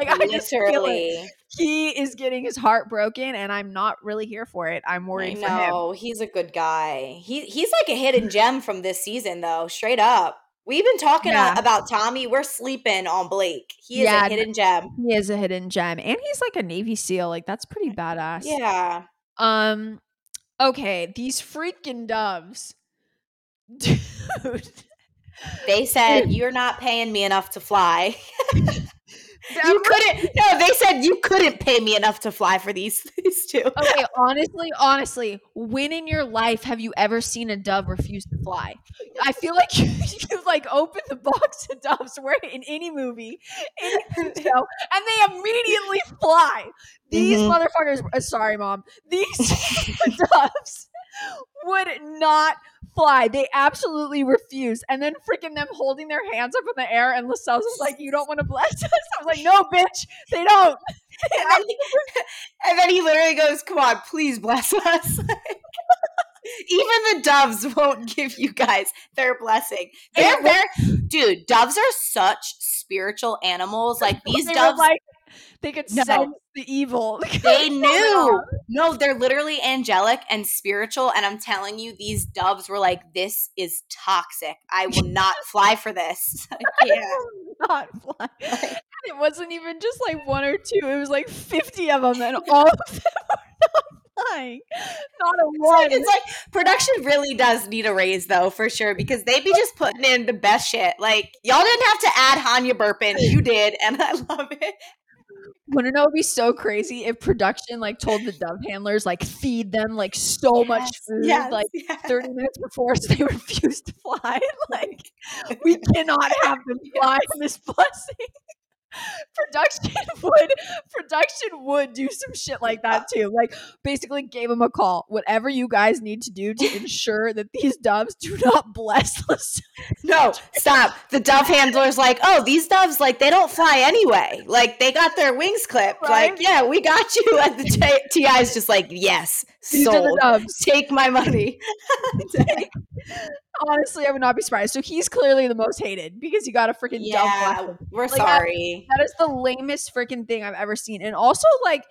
Like, literally. I just feel it. He is getting his heart broken, and I'm not really here for it. I'm worried for him. No, he's a good guy. He's like a hidden gem from this season, though, straight up. We've been talking about Tommy. We're sleeping on Blake. He is a hidden gem. He is a hidden gem. And he's like a Navy SEAL. Like, that's pretty badass. Yeah. Okay, these freaking doves. Dude. They said, you're not paying me enough to fly. They said you couldn't pay me enough to fly for these two. Okay, honestly, when in your life have you ever seen a dove refuse to fly? I feel like you like open the box of doves where in any movie, any show, and they immediately fly. These motherfuckers, sorry mom, these doves would not fly. They absolutely refused. And then freaking them holding their hands up in the air, and Lascelles was like, you don't want to bless us? I was like, no, bitch, they don't. And then he literally goes, come on, please bless us. Even the doves won't give you guys their blessing. Dude, doves are such spiritual animals. Like, these doves, like, they could sense the evil. They knew. No, they're literally angelic and spiritual. And I'm telling you, these doves were like, this is toxic. I will not fly for this. I will not fly. And it wasn't even just like one or two. It was like 50 of them, and all of them were not flying. Not a one. It's like production really does need a raise, though, for sure, because they be just putting in the best shit. Like, y'all didn't have to add Hanya Burpin. You did, and I love it. Wouldn't it be so crazy if production like told the dove handlers, like, feed them like so much food 30 minutes before, so they refuse to fly? Like, we cannot have them fly in this blessing. Production would do some shit like that too. Like, basically gave him a call. Whatever you guys need to do to ensure that these doves do not bless us. No, stop. The dove handler's like, oh, these doves, like, they don't fly anyway. Like, they got their wings clipped. Right? Like, yeah, we got you. And the TI's just like, yes, these sold. Are the doves. Take my money. Honestly, I would not be surprised. So he's clearly the most hated because he got a freaking dove. Yeah, we're like, sorry. That is the lamest freaking thing I've ever seen. And also, like,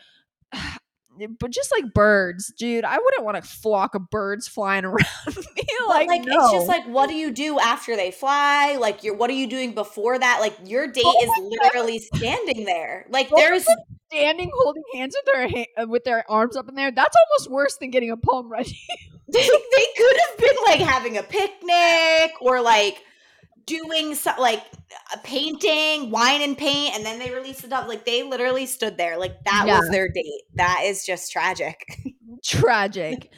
but just like birds, dude, I wouldn't want a flock of birds flying around me. Like no. It's just like, what do you do after they fly? Like, what are you doing before that? Like, your date is literally standing there. Like, there's standing holding hands with their arms up in there. That's almost worse than getting a poem read. They could have been like having a picnic or like doing like a painting, wine and paint, and then they released it up. Like, they literally stood there. Like, that was their date. That is just tragic. Tragic.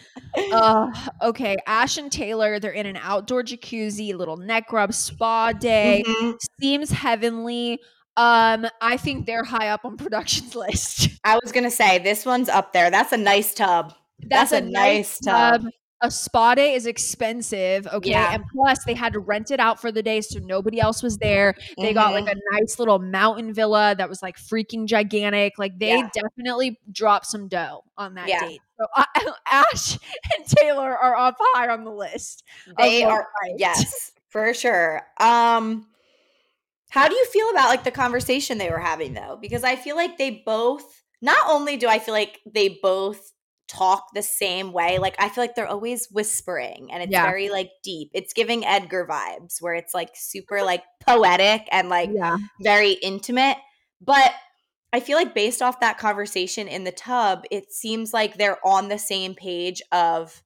Okay, Ash and Taylor, they're in an outdoor jacuzzi, little neck rub, spa day. Mm-hmm. Seems heavenly. I think they're high up on production's list. I was going to say, this one's up there. That's a nice tub. That's a nice tub. A spa day is expensive, okay? Yeah. And plus, they had to rent it out for the day, so nobody else was there. They got like a nice little mountain villa that was like freaking gigantic. Like, they definitely dropped some dough on that date. So Ash and Taylor are up high on the list. They are, yes, for sure. How do you feel about like the conversation they were having, though? Because I feel like they both, not only do I feel like they both talk the same way, like, I feel like they're always whispering, and it's very like deep. It's giving Edgar vibes, where it's like super like poetic and like very intimate. But I feel like based off that conversation in the tub, it seems like they're on the same page of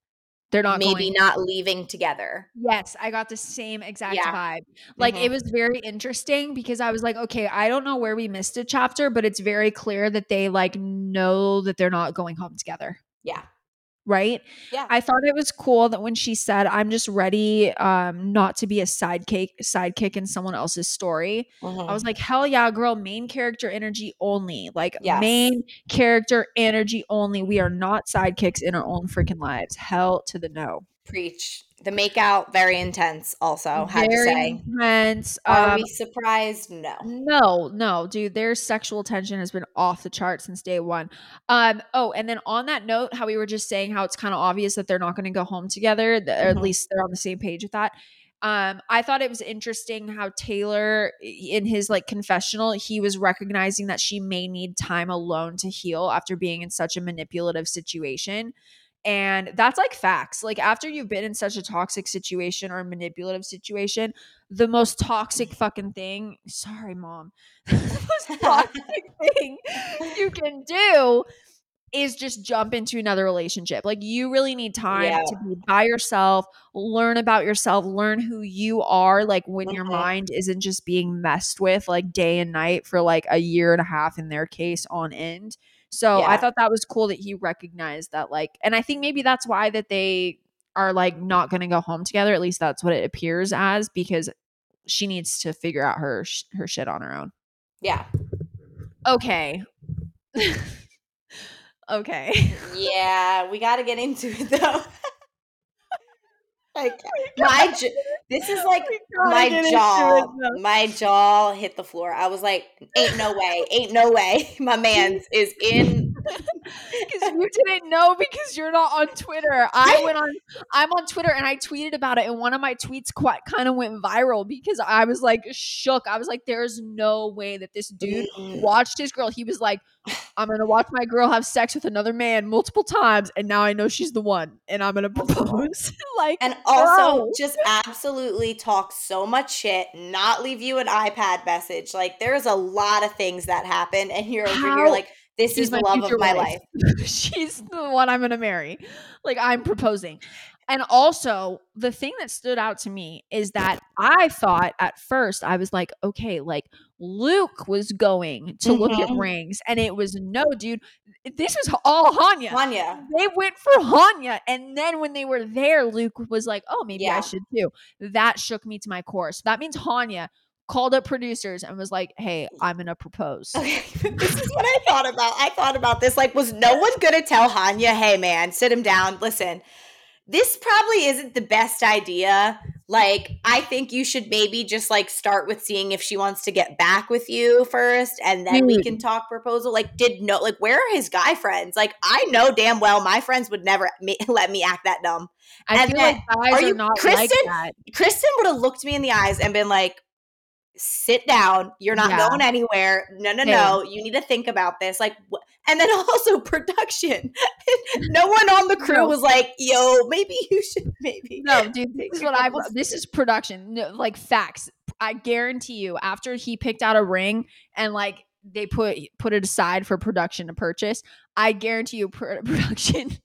they're not maybe not leaving together. Yes, I got the same exact vibe. Like, it was very interesting because I was like, okay, I don't know where we missed a chapter, but it's very clear that they like know that they're not going home together. Yeah. Right? Yeah. I thought it was cool that when she said, I'm just ready not to be a sidekick in someone else's story. Mm-hmm. I was like, hell yeah, girl, main character energy only. Like, main character energy only. We are not sidekicks in our own freaking lives. Hell to the no. Preach. The makeout, very intense also, had to say. Intense. Are we surprised? No. No, dude. Their sexual tension has been off the chart since day one. Oh, and then on that note, how we were just saying how it's kind of obvious that they're not going to go home together, or at least they're on the same page with that. I thought it was interesting how Taylor, in his like confessional, he was recognizing that she may need time alone to heal after being in such a manipulative situation. And that's like facts. Like after you've been in such a toxic situation or a manipulative situation, the most toxic fucking thing, sorry, mom, the most toxic thing you can do is just jump into another relationship. Like you really need time to be by yourself, learn about yourself, learn who you are, like when your mind isn't just being messed with like day and night for like a year and a half in their case on end. So I thought that was cool that he recognized that, like, and I think maybe that's why that they are like not going to go home together. At least that's what it appears as, because she needs to figure out her shit on her own. Yeah. Okay. Okay. Yeah, we got to get into it though. Like this is like my jaw hit the floor. I was like, ain't no way my man's is in. Because you didn't know because you're not on Twitter. I'm on Twitter and I tweeted about it, and one of my tweets quite kind of went viral because I was like shook. I was like, there's no way that this dude watched his girl. He was like, I'm gonna watch my girl have sex with another man multiple times, and now I know she's the one, and I'm gonna propose. Like, and also just absolutely talk so much shit, not leave you an iPad message. Like, there's a lot of things that happen, and you're over here like, this is the love of my life. She's the one I'm gonna marry. Like, I'm proposing. And also, the thing that stood out to me is that I thought at first, I was like, okay, like Luke was going to look at rings, and it was no, dude. This was all Hanya. They went for Hanya. And then when they were there, Luke was like, oh, maybe I should too. That shook me to my core. So that means Hanya called up producers and was like, hey, I'm going to propose. Okay. This is what I thought about. I thought about this. Like, was no one going to tell Hanya, hey, man, sit him down. Listen, this probably isn't the best idea. Like, I think you should maybe just like start with seeing if she wants to get back with you first, and then we can talk proposal. Like, where are his guy friends? Like, I know damn well my friends would never let me act that dumb. Kristen would have looked me in the eyes and been like, sit down. You're not going anywhere. No. You need to think about this. Like, and then also production. No one on the crew was like, yo, maybe you should No, dude, this is what this is production. No, like facts. I guarantee you after he picked out a ring and like they put it aside for production to purchase, I guarantee you production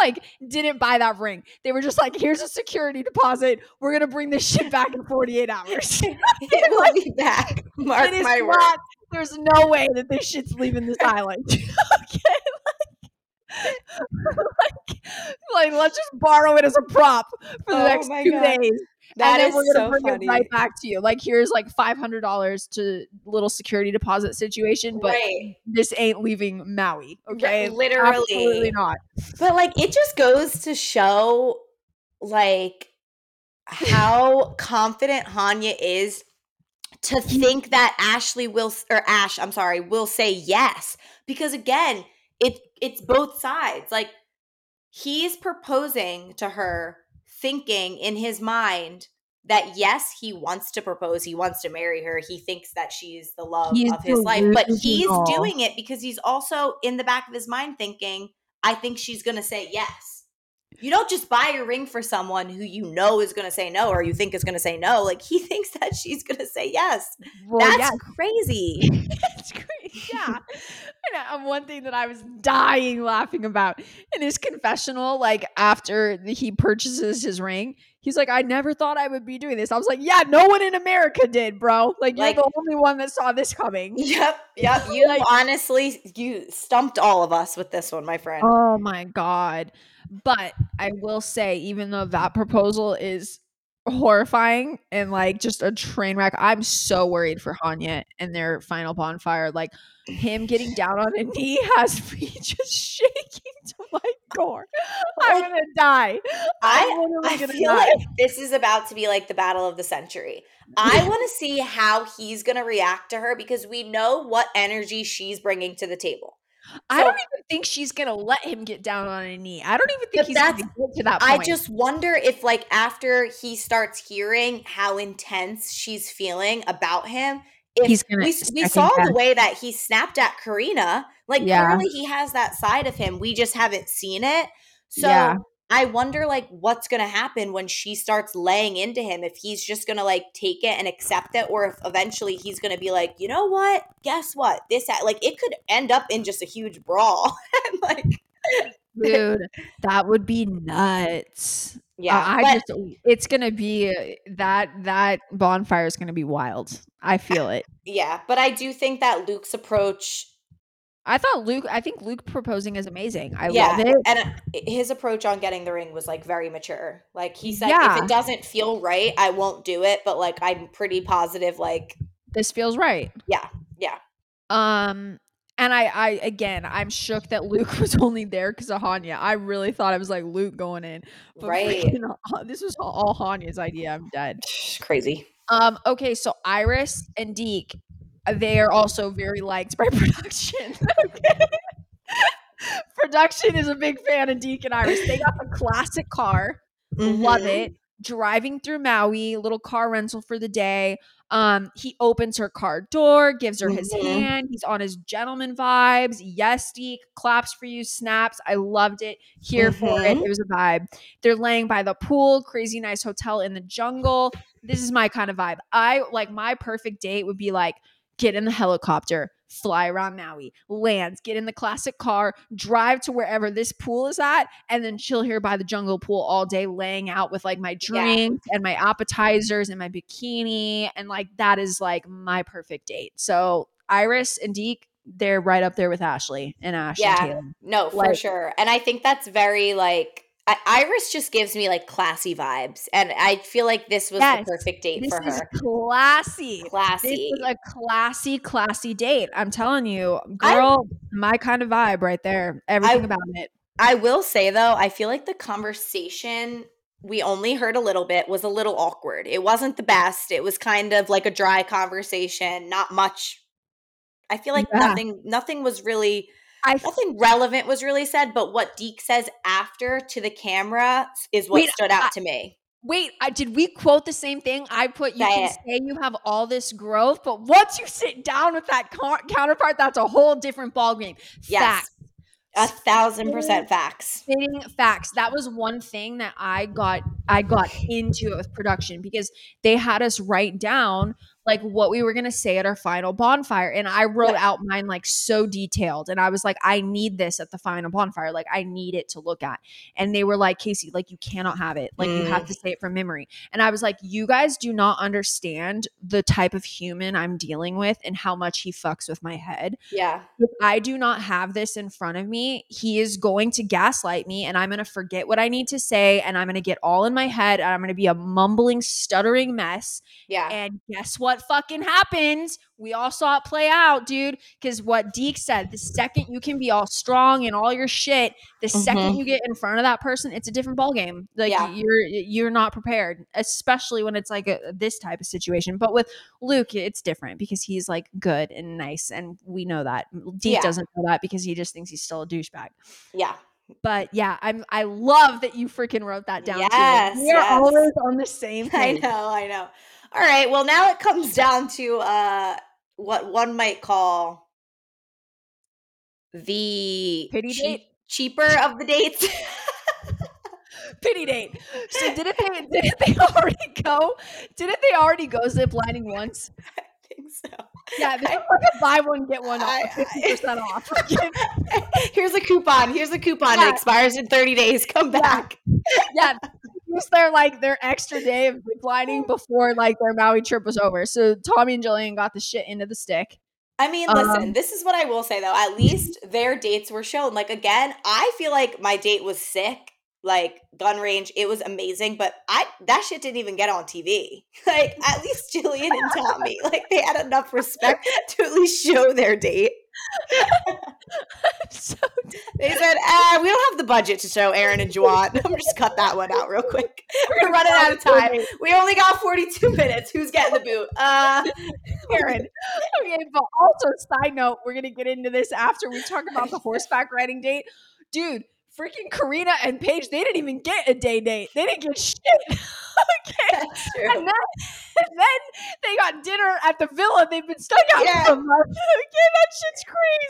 like didn't buy that ring. They were just like, here's a security deposit. We're going to bring this shit back in 48 hours. It will be back. Mark my words. There's no way that this shit's leaving this island. Okay. Like, let's just borrow it as a prop for the next 2 days. That and then we're going to bring it right back to you. Like, here's like $500 to little security deposit situation, but this ain't leaving Maui. Okay. Literally. Absolutely not. But like, it just goes to show like how confident Hanya is to think that Ash will say yes. Because again, it's both sides. Like, he's proposing to her thinking in his mind that yes, he wants to propose, he wants to marry her, he thinks that she's the love of his life, but he's doing it because he's also in the back of his mind thinking, I think she's gonna say yes. You don't just buy a ring for someone who you know is gonna say no, or you think is gonna say no. Like, he thinks that she's gonna say yes. Well, that's crazy. That's crazy. Yeah. One thing that I was dying laughing about in his confessional, like after he purchases his ring, he's like, I never thought I would be doing this. I was like, yeah, no one in America did, bro. Like, you're the only one that saw this coming. Yep. You like, honestly, you stumped all of us with this one, my friend. Oh my God. But I will say, even though that proposal is horrifying and like just a train wreck. I'm so worried for Hanya and their final bonfire. Like him getting down on a knee has me just shaking to my core. I'm gonna die. I feel like this is about to be like the battle of the century. I want to see how he's gonna react to her because we know what energy she's bringing to the table. So, I don't even think she's going to let him get down on a knee. I don't even think he's going to get to that point. I just wonder if like after he starts hearing how intense she's feeling about him, if he's gonna, we saw the way that he snapped at Karina. Like clearly he has that side of him. We just haven't seen it. So I wonder like what's going to happen when she starts laying into him, if he's just going to like take it and accept it, or if eventually he's going to be like, you know what? Guess what? Like it could end up in just a huge brawl. Like, dude, that would be nuts. Yeah. It's going to be that bonfire is going to be wild. I feel it. Yeah. But I do think that Luke's approach, I think Luke proposing is amazing. I love it. And his approach on getting the ring was like very mature. Like he said, if it doesn't feel right, I won't do it. But like, I'm pretty positive, like this feels right. Yeah. Yeah. And I'm shook that Luke was only there because of Hanya. I really thought it was like Luke going in. But right. This was all Hanya's idea. I'm dead. Crazy. Okay. So Iris and Deke, they are also very liked by production. Okay. Production is a big fan of Deke and Iris. They got the classic car. Mm-hmm. Love it. Driving through Maui, little car rental for the day. He opens her car door, gives her his hand. He's on his gentleman vibes. Yes, Deke. Claps for you. Snaps. I loved it. Here for it. It was a vibe. They're laying by the pool. Crazy nice hotel in the jungle. This is my kind of vibe. I like my perfect date would be like, get in the helicopter, fly around Maui, land, get in the classic car, drive to wherever this pool is at, and then chill here by the jungle pool all day, laying out with like my drink and my appetizers and my bikini. And like, that is like my perfect date. So Iris and Deke, they're right up there with Ashley and Ashley. Yeah, Taylor. No, for sure. And I think that's very like, Iris just gives me like classy vibes, and I feel like this was the perfect date for her. This is classy. Classy. This is a classy, classy date. I'm telling you, girl, my kind of vibe right there. Everything about it. I will say though, I feel like the conversation we only heard a little bit was a little awkward. It wasn't the best. It was kind of like a dry conversation. Not much. I feel like nothing was really – nothing relevant was really said, but what Deke says after to the camera is what stood out to me. Did we quote the same thing? I put, you can say you have all this growth, but once you sit down with that counterpart, that's a whole different ballgame. Yes. Facts. 1,000% facts. Spitting facts. That was one thing that I got into it with production, because they had us write down like what we were going to say at our final bonfire. And I wrote out mine like so detailed. And I was like, I need this at the final bonfire. Like I need it to look at. And they were like, Kaci, like you cannot have it. Like you have to say it from memory. And I was like, you guys do not understand the type of human I'm dealing with and how much he fucks with my head. Yeah. If I do not have this in front of me, he is going to gaslight me, and I'm going to forget what I need to say. And I'm going to get all in my head, and I'm going to be a mumbling, stuttering mess. Yeah. And guess what? Fucking happens. We all saw it play out, dude. Because what Deke said, the second you can be all strong and all your shit, the second you get in front of that person, it's a different ballgame. Like you're not prepared, especially when it's like this type of situation. But with Luke, it's different because he's like good and nice, and we know that. Deke doesn't know that because he just thinks he's still a douchebag. Yeah. But yeah, I love that you freaking wrote that down. Yes, we are always on the same page. I know. All right. Well, now it comes down to what one might call the pity date, cheaper of the dates. Pity date. So didn't they already go ziplining once? I think so. Yeah, this is like a buy one get one off, 50% off. Here's a coupon. Yeah. It expires in 30 days. Come back. Yeah. Their like their extra day of ziplining before like their Maui trip was over. So Tommy and Jillian got the shit into the stick. I mean, listen, this is what I will say though. At least their dates were shown. Like again, I feel like my date was sick. like gun range. It was amazing, but that shit didn't even get on TV. Like, at least Jillian and Tommy, like, they had enough respect to at least show their date. They said, we don't have the budget to show Erin and Juwan. I'm just cut that one out real quick. We're running out of time. We only got 42 minutes. Who's getting the boot? Erin. Okay, but also, side note, we're going to get into this after we talk about the horseback riding date. Dude, freaking Karina and Paige, they didn't even get a day date. They didn't get shit. Okay. That's true. And then they got dinner at the villa. They've been stuck out for a month. Okay, that shit's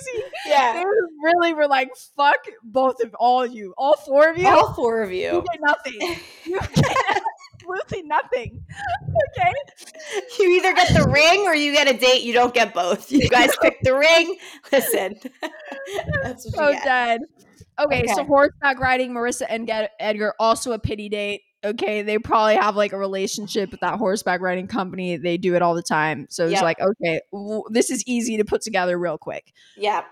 crazy. Yeah. They really were like, fuck both of you. All four of you. All four of you. You get nothing. You get absolutely nothing. Okay. You either get the ring or you get a date. You don't get both. You guys pick the ring. Listen. That's what so you get. Dead. Okay, so horseback riding, Marissa and Edgar, also a pity date. Okay, they probably have like a relationship with that horseback riding company. They do it all the time. So it's like, okay, this is easy to put together real quick. Yeah.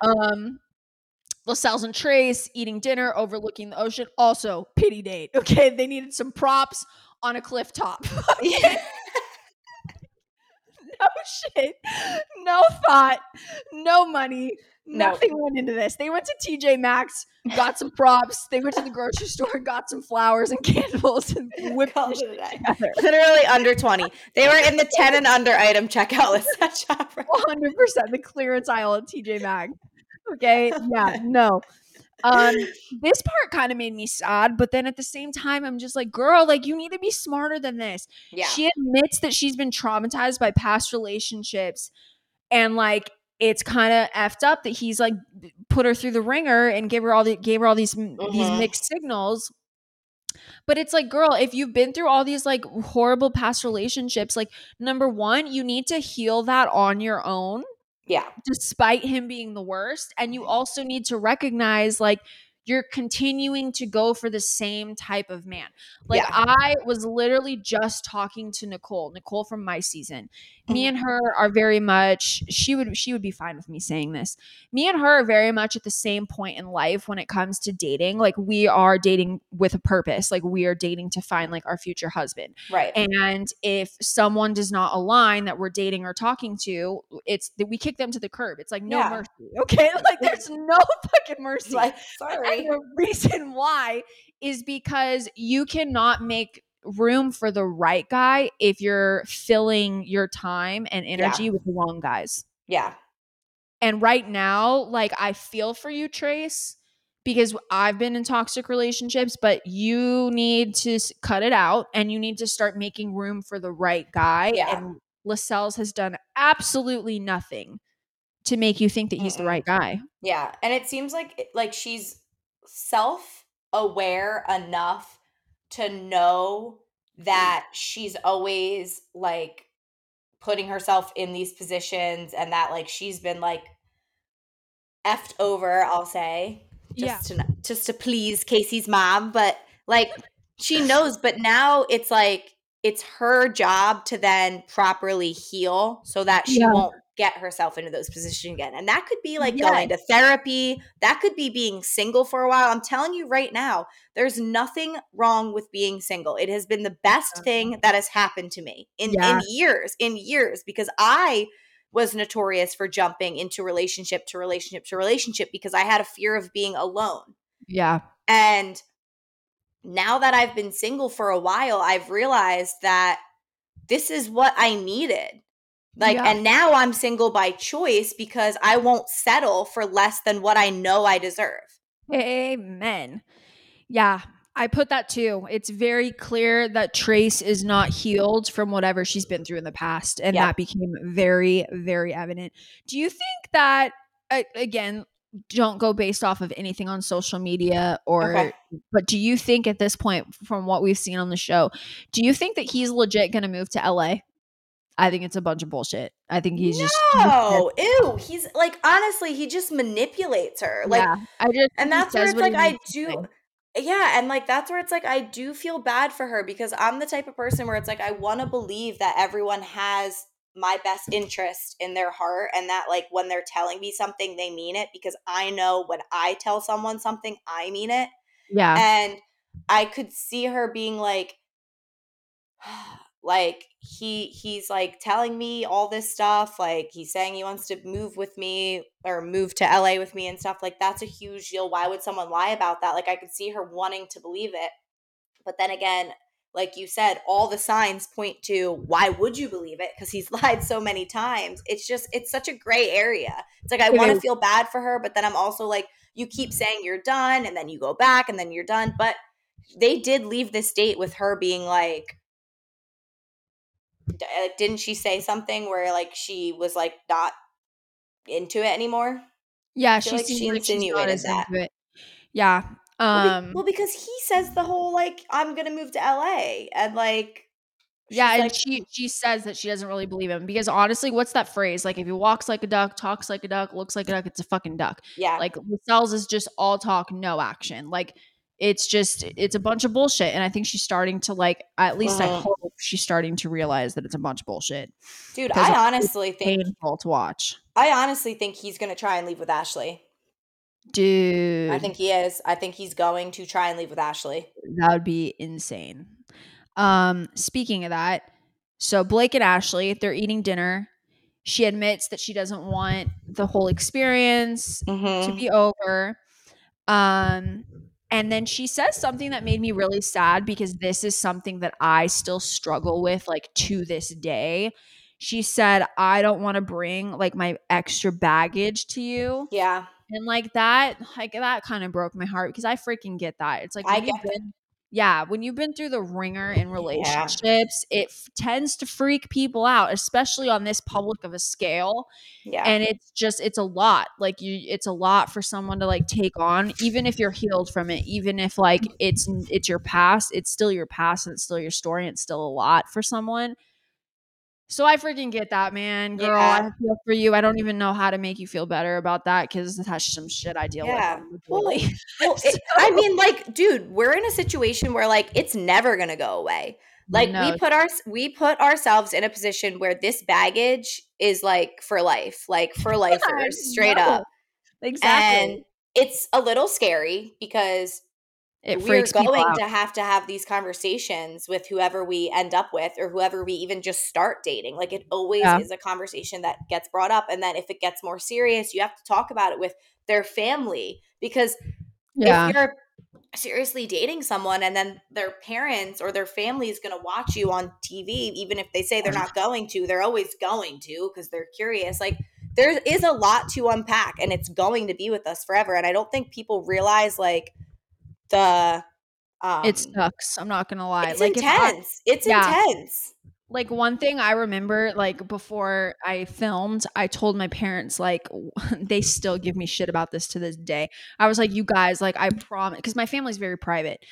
LaSalle's and Trace eating dinner, overlooking the ocean. Also, pity date. Okay, they needed some props on a cliff top. Okay. No shit. No thought. No money. Nothing went into this. They went to TJ Maxx, got some props. They went to the grocery store, got some flowers and candles, and whipped together. Literally under 20. They were in the 10 and under item checkout list at Shop. 100% the clearance aisle at TJ Maxx. Okay, yeah, no. This part kind of made me sad, but then at the same time, I'm just like, girl, like, you need to be smarter than this. Yeah. She admits that she's been traumatized by past relationships, and like, it's kind of effed up that he's like put her through the ringer and gave her all these these mixed signals. But it's like, girl, if you've been through all these like horrible past relationships, like, number one, you need to heal that on your own. Yeah. Despite him being the worst. And you also need to recognize, like, you're continuing to go for the same type of man. Like, I was literally just talking to Nicole from my season. Me and her are very much, she would be fine with me saying this. Me and her are very much at the same point in life when it comes to dating. Like, we are dating with a purpose. Like, we are dating to find like our future husband. Right. And if someone does not align that we're dating or talking to, it's that we kick them to the curb. It's like, no mercy. Okay. Like, there's no fucking mercy. Like, sorry. And the reason why is because you cannot make room for the right guy if you're filling your time and energy with the wrong guys. Yeah. And right now, like, I feel for you, Trace, because I've been in toxic relationships, but you need to cut it out and you need to start making room for the right guy. Yeah. And LaSalle's has done absolutely nothing to make you think that he's the right guy. Yeah. And it seems like she's self-aware enough to know that she's always like putting herself in these positions and that like she's been like effed over, I'll say, just to please Casey's mom. But like, she knows, but now it's like, it's her job to then properly heal so that she won't get herself into those positions again. And that could be like going to therapy. That could be being single for a while. I'm telling you right now, there's nothing wrong with being single. It has been the best thing that has happened to me in years, because I was notorious for jumping into relationship to relationship to relationship because I had a fear of being alone. Yeah. And now that I've been single for a while, I've realized that this is what I needed. Like, and now I'm single by choice because I won't settle for less than what I know I deserve. Amen. Yeah, I put that too. It's very clear that Trace is not healed from whatever she's been through in the past. And that became very, very evident. Do you think that, again, don't go based off of anything on social media but do you think at this point, from what we've seen on the show, do you think that he's legit going to move to LA? I think it's a bunch of bullshit. I think he's ew. He's like, honestly, he just manipulates her. Like, and that's where it's like, and like, that's where it's like, I do feel bad for her because I'm the type of person where it's like, I want to believe that everyone has my best interest in their heart and that like when they're telling me something, they mean it, because I know when I tell someone something, I mean it. Yeah. And I could see her being like he's like telling me all this stuff, like he's saying he wants to move with me or move to LA with me and stuff. Like, that's a huge deal. Why would someone lie about that? Like, I could see her wanting to believe it. But then again, like you said, all the signs point to why would you believe it? Because he's lied so many times. It's just, it's such a gray area. It's like, I want to feel bad for her, but then I'm also like, you keep saying you're done and then you go back and then you're done. But they did leave this date with her being like, didn't she say something where like she was like not into it anymore? Yeah, she insinuated that. Yeah. Well, because he says the whole like, I'm gonna move to LA, and like, yeah, and like, she says that she doesn't really believe him because honestly, what's that phrase? Like, if he walks like a duck, talks like a duck, looks like a duck, it's a fucking duck. Yeah, like Lascelles is just all talk, no action. Like, it's just, it's a bunch of bullshit, and I think she's starting to like. At least I hope she's starting to realize that it's a bunch of bullshit. Dude, I honestly think it's painful to watch. I honestly think he's gonna try and leave with Ashley. Dude, I think he is. I think he's going to try and leave with Ashley. That would be insane. Speaking of that, so Blake and Ashley, they're eating dinner. She admits that she doesn't want the whole experience to be over. And then she says something that made me really sad because this is something that I still struggle with, like, to this day. She said, I don't want to bring like my extra baggage to you. Yeah. And that kind of broke my heart because I freaking get that. It's like, when you've been through the ringer in relationships, it tends to freak people out, especially on this public of a scale. Yeah. And it's just, it's a lot. Like, it's a lot for someone to like take on, even if you're healed from it, even if like it's your past, it's still your past and it's still your story. And it's still a lot for someone. So I freaking get that, man. Girl, yeah. I feel for you. I don't even know how to make you feel better about that because that's some shit I deal with. Yeah. Well, I mean, like, dude, we're in a situation where like it's never gonna go away. Like, we put ourselves in a position where this baggage is like for life, like for lifers, straight up. Exactly. And it's a little scary because we're going to have these conversations with whoever we end up with or whoever we even just start dating. Like, it always is a conversation that gets brought up. And then if it gets more serious, you have to talk about it with their family because if you're seriously dating someone and then their parents or their family is going to watch you on TV, even if they say they're not going to, they're always going to because they're curious. Like, there is a lot to unpack and it's going to be with us forever. And I don't think people realize like – it sucks. I'm not gonna lie. It's like intense. It's intense. Like, one thing I remember, like before I filmed, I told my parents, like, they still give me shit about this to this day. I was like, you guys, like, I promise, because my family's very private.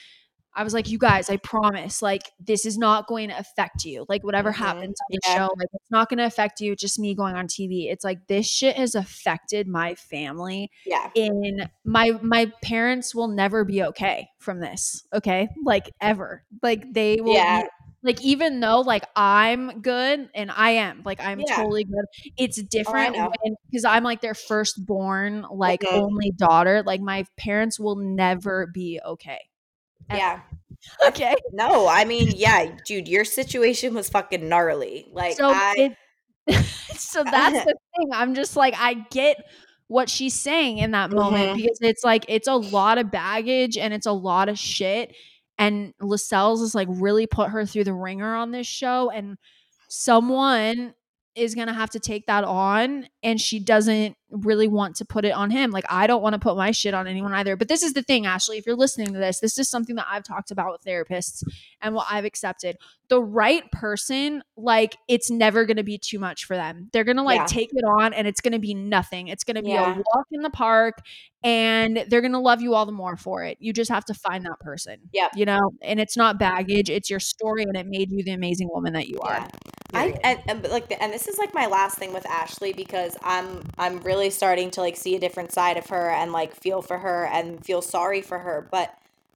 I was like, you guys, I promise, like, this is not going to affect you. Like, whatever happens on the show, like, it's not going to affect you. Just me going on TV. It's like, this shit has affected my family. Yeah. In my parents will never be okay from this. Okay. Like, ever. Like, they will. Yeah. Like, even though, like, I'm good and I am. Like, I'm totally good. It's different because I'm, like, their firstborn, like, only daughter. Like, my parents will never be okay. Yeah. Okay. No, I mean, yeah, dude, your situation was fucking gnarly. Like, so so that's the thing. I'm just like, I get what she's saying in that moment because it's like, it's a lot of baggage and it's a lot of shit. And Lascelles has like really put her through the ringer on this show, and someone is going to have to take that on, and she doesn't really want to put it on him. Like, I don't want to put my shit on anyone either. But this is the thing, Ashley, if you're listening to this, this is something that I've talked about with therapists and what I've accepted. The right person, like, it's never going to be too much for them. They're going to like take it on and it's going to be nothing. It's going to be a walk in the park, and they're going to love you all the more for it. You just have to find that person, you know, and it's not baggage. It's your story, and it made you the amazing woman that you are. And this is like my last thing with Ashley, because I'm really starting to like see a different side of her and like feel for her and feel sorry for her. But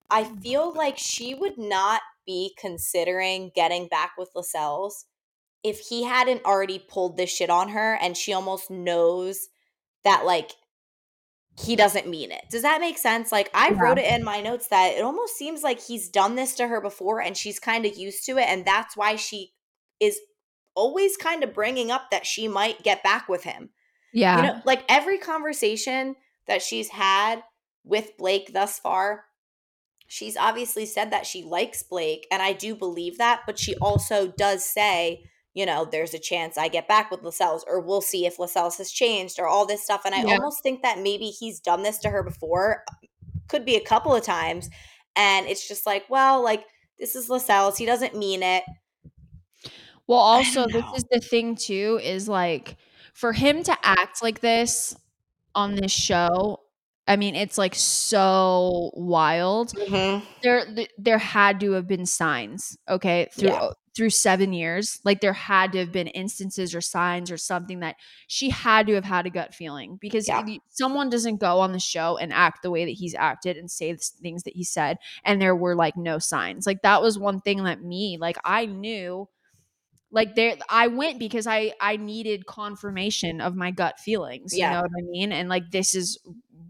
I feel like she would not be considering getting back with Lascelles if he hadn't already pulled this shit on her, and she almost knows that like he doesn't mean it. Does that make sense? Like, I wrote it in my notes that it almost seems like he's done this to her before and she's kind of used to it. And that's why she is always kind of bringing up that she might get back with him. Yeah. You know, like every conversation that she's had with Blake thus far, she's obviously said that she likes Blake. And I do believe that. But she also does say, you know, there's a chance I get back with Lascelles, or we'll see if Lascelles has changed, or all this stuff. And I almost think that maybe he's done this to her before, could be a couple of times. And it's just like, well, like, this is Lascelles. He doesn't mean it. Well, also, this is the thing too, is like for him to act like this on this show, I mean, it's like so wild. Mm-hmm. There had to have been signs, okay, through 7 years. Like there had to have been instances or signs or something that she had to have had a gut feeling, because someone doesn't go on the show and act the way that he's acted and say the things that he said. And there were like no signs. Like that was one thing that I knew, like there, I went because I needed confirmation of my gut feelings. You know what I mean? And like, this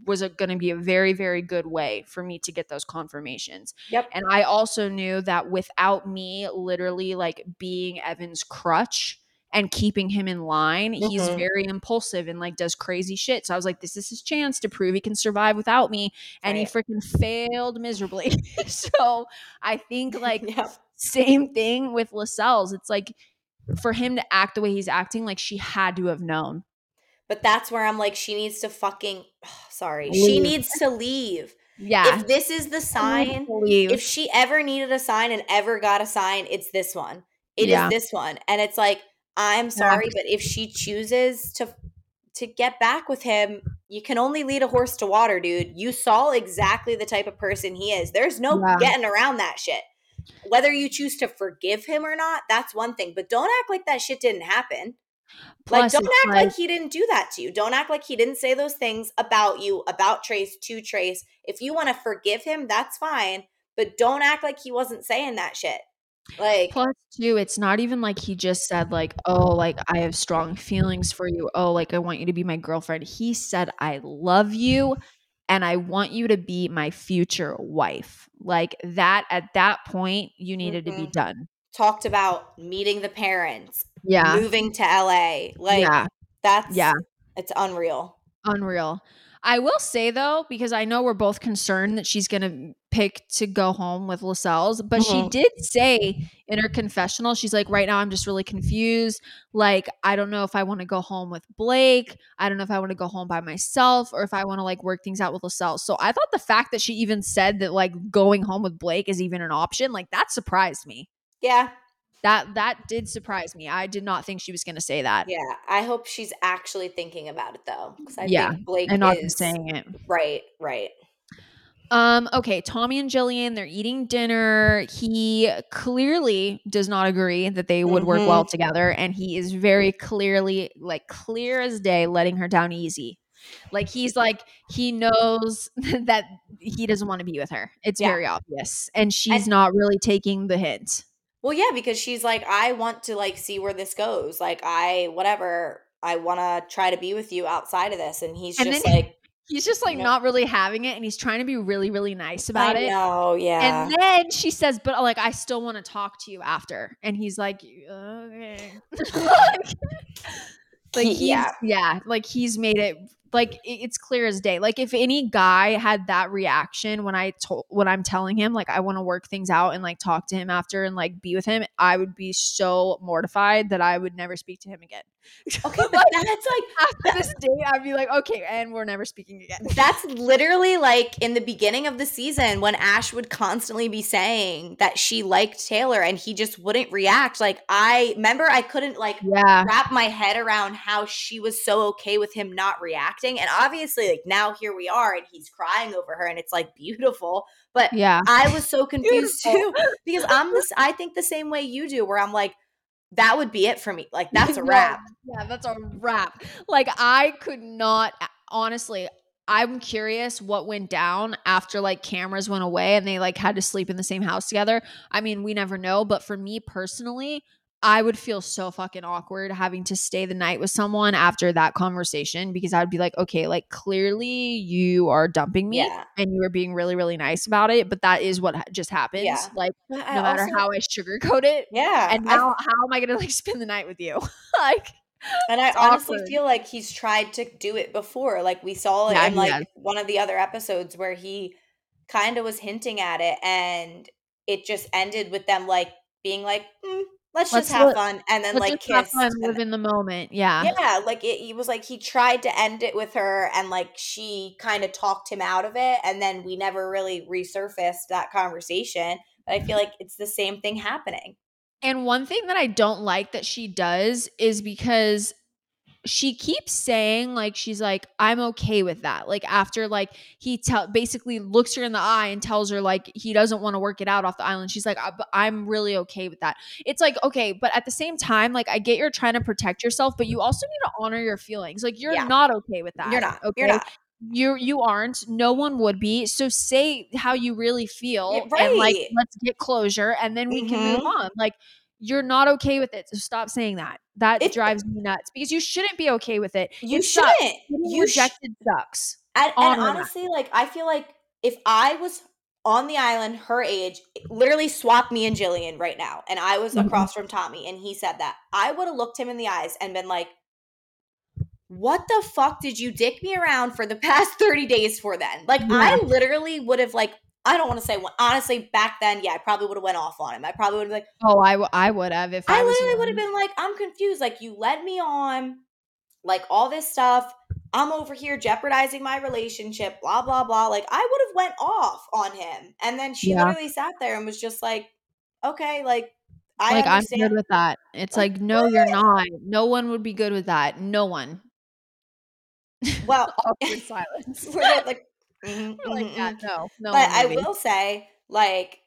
was going to be a very, very good way for me to get those confirmations. Yep. And I also knew that without me literally like being Evan's crutch and keeping him in line, he's very impulsive and like does crazy shit. So I was like, this is his chance to prove he can survive without me. And he freaking failed miserably. So I think like same thing with Lascelles. It's like for him to act the way he's acting, like she had to have known. But that's where I'm like, she needs to leave. She needs to leave. Yeah. If this is the sign, if she ever needed a sign and ever got a sign, it's this one. It is this one. And it's like, I'm sorry, but if she chooses to get back with him, you can only lead a horse to water, dude. You saw exactly the type of person he is. There's no getting around that shit. Whether you choose to forgive him or not, that's one thing. But don't act like that shit didn't happen. Plus, like, don't act like he didn't do that to you. Don't act like he didn't say those things about you, about Trace, to Trace. If you want to forgive him, that's fine. But don't act like he wasn't saying that shit. Like, plus, too, it's not even like he just said, like, oh, like, I have strong feelings for you. Oh, like, I want you to be my girlfriend. He said, I love you and I want you to be my future wife. Like, that, at that point, you needed to be done. Talked about meeting the parents. Yeah. Moving to LA. Like that's it's unreal. Unreal. I will say though, because I know we're both concerned that she's going to pick to go home with Lascelles, but she did say in her confessional, she's like, right now I'm just really confused. Like, I don't know if I want to go home with Blake. I don't know if I want to go home by myself or if I want to like work things out with Lascelles. So I thought the fact that she even said that like going home with Blake is even an option, like that surprised me. Yeah. That did surprise me. I did not think she was going to say that. Yeah. I hope she's actually thinking about it though. Because I think Blake and not just saying it. Right. Okay. Tommy and Jillian, they're eating dinner. He clearly does not agree that they would work well together. And he is very clearly, like clear as day, letting her down easy. Like he's like, he knows that he doesn't want to be with her. It's very obvious. And she's not really taking the hint. Well, yeah, because she's like, I want to like see where this goes. Like I want to try to be with you outside of this. And he's just like not really having it. And he's trying to be really, really nice about it. Oh, yeah. And then she says, but like, I still want to talk to you after. And he's like, okay. Like like he's made it like it's clear as day. Like if any guy had that reaction when I'm telling him like I want to work things out and like talk to him after and like be with him, I would be so mortified that I would never speak to him again. Okay, but that's like after this date, I'd be like, okay, and we're never speaking again. That's literally like in the beginning of the season when Ash would constantly be saying that she liked Taylor and he just wouldn't react. Like I couldn't like wrap my head around how she was so okay with him not reacting. And obviously like now here we are and he's crying over her and it's like beautiful. But I was so confused too because I think the same way you do where I'm like, that would be it for me. Like, that's a wrap. Yeah, that's a wrap. Like, I could not – honestly, I'm curious what went down after, like, cameras went away and they, like, had to sleep in the same house together. I mean, we never know. But for me personally, I would feel so fucking awkward having to stay the night with someone after that conversation, because I'd be like, okay, like clearly you are dumping me and you are being really, really nice about it. But that is what just happens. Yeah. Like no matter how I sugarcoat it. Yeah. And now how am I going to like spend the night with you? Like, and I honestly feel like he's tried to do it before. Like we saw it in like one of the other episodes where he kind of was hinting at it and it just ended with them like being like, let's just have fun and then like kiss and live in the moment. Yeah. Yeah. Like it was like he tried to end it with her and like she kind of talked him out of it. And then we never really resurfaced that conversation. But I feel like it's the same thing happening. And one thing that I don't like that she does is because she keeps saying like, she's like, I'm okay with that. Like after like he basically looks her in the eye and tells her like he doesn't want to work it out off the island. She's like, I'm really okay with that. It's like, okay. But at the same time, like I get you're trying to protect yourself, but you also need to honor your feelings. Like you're not okay with that. You're not. Okay? You're not. You aren't. No one would be. So say how you really feel and like let's get closure and then we can move on. Like you're not okay with it. So stop saying that. That drives me nuts because you shouldn't be okay with it. You shouldn't. You rejected sucks. And honestly, like I feel like if I was on the island her age, literally swap me and Jillian right now, and I was across from Tommy and he said that, I would have looked him in the eyes and been like, what the fuck did you dick me around for the past 30 days for then? Like I literally would have like, I don't want to say one. Honestly, back then, I probably would have went off on him. I probably would have been like, I would have if I literally would have been like, I'm confused. Like you led me on, like all this stuff. I'm over here jeopardizing my relationship, blah, blah, blah. Like I would have went off on him. And then she literally sat there and was just like, okay, like, I understand. I'm good with that. It's like no, what? You're not. No one would be good with that. No one. Well, awkward silence. We're not like, we're like that. No. But I will say, like,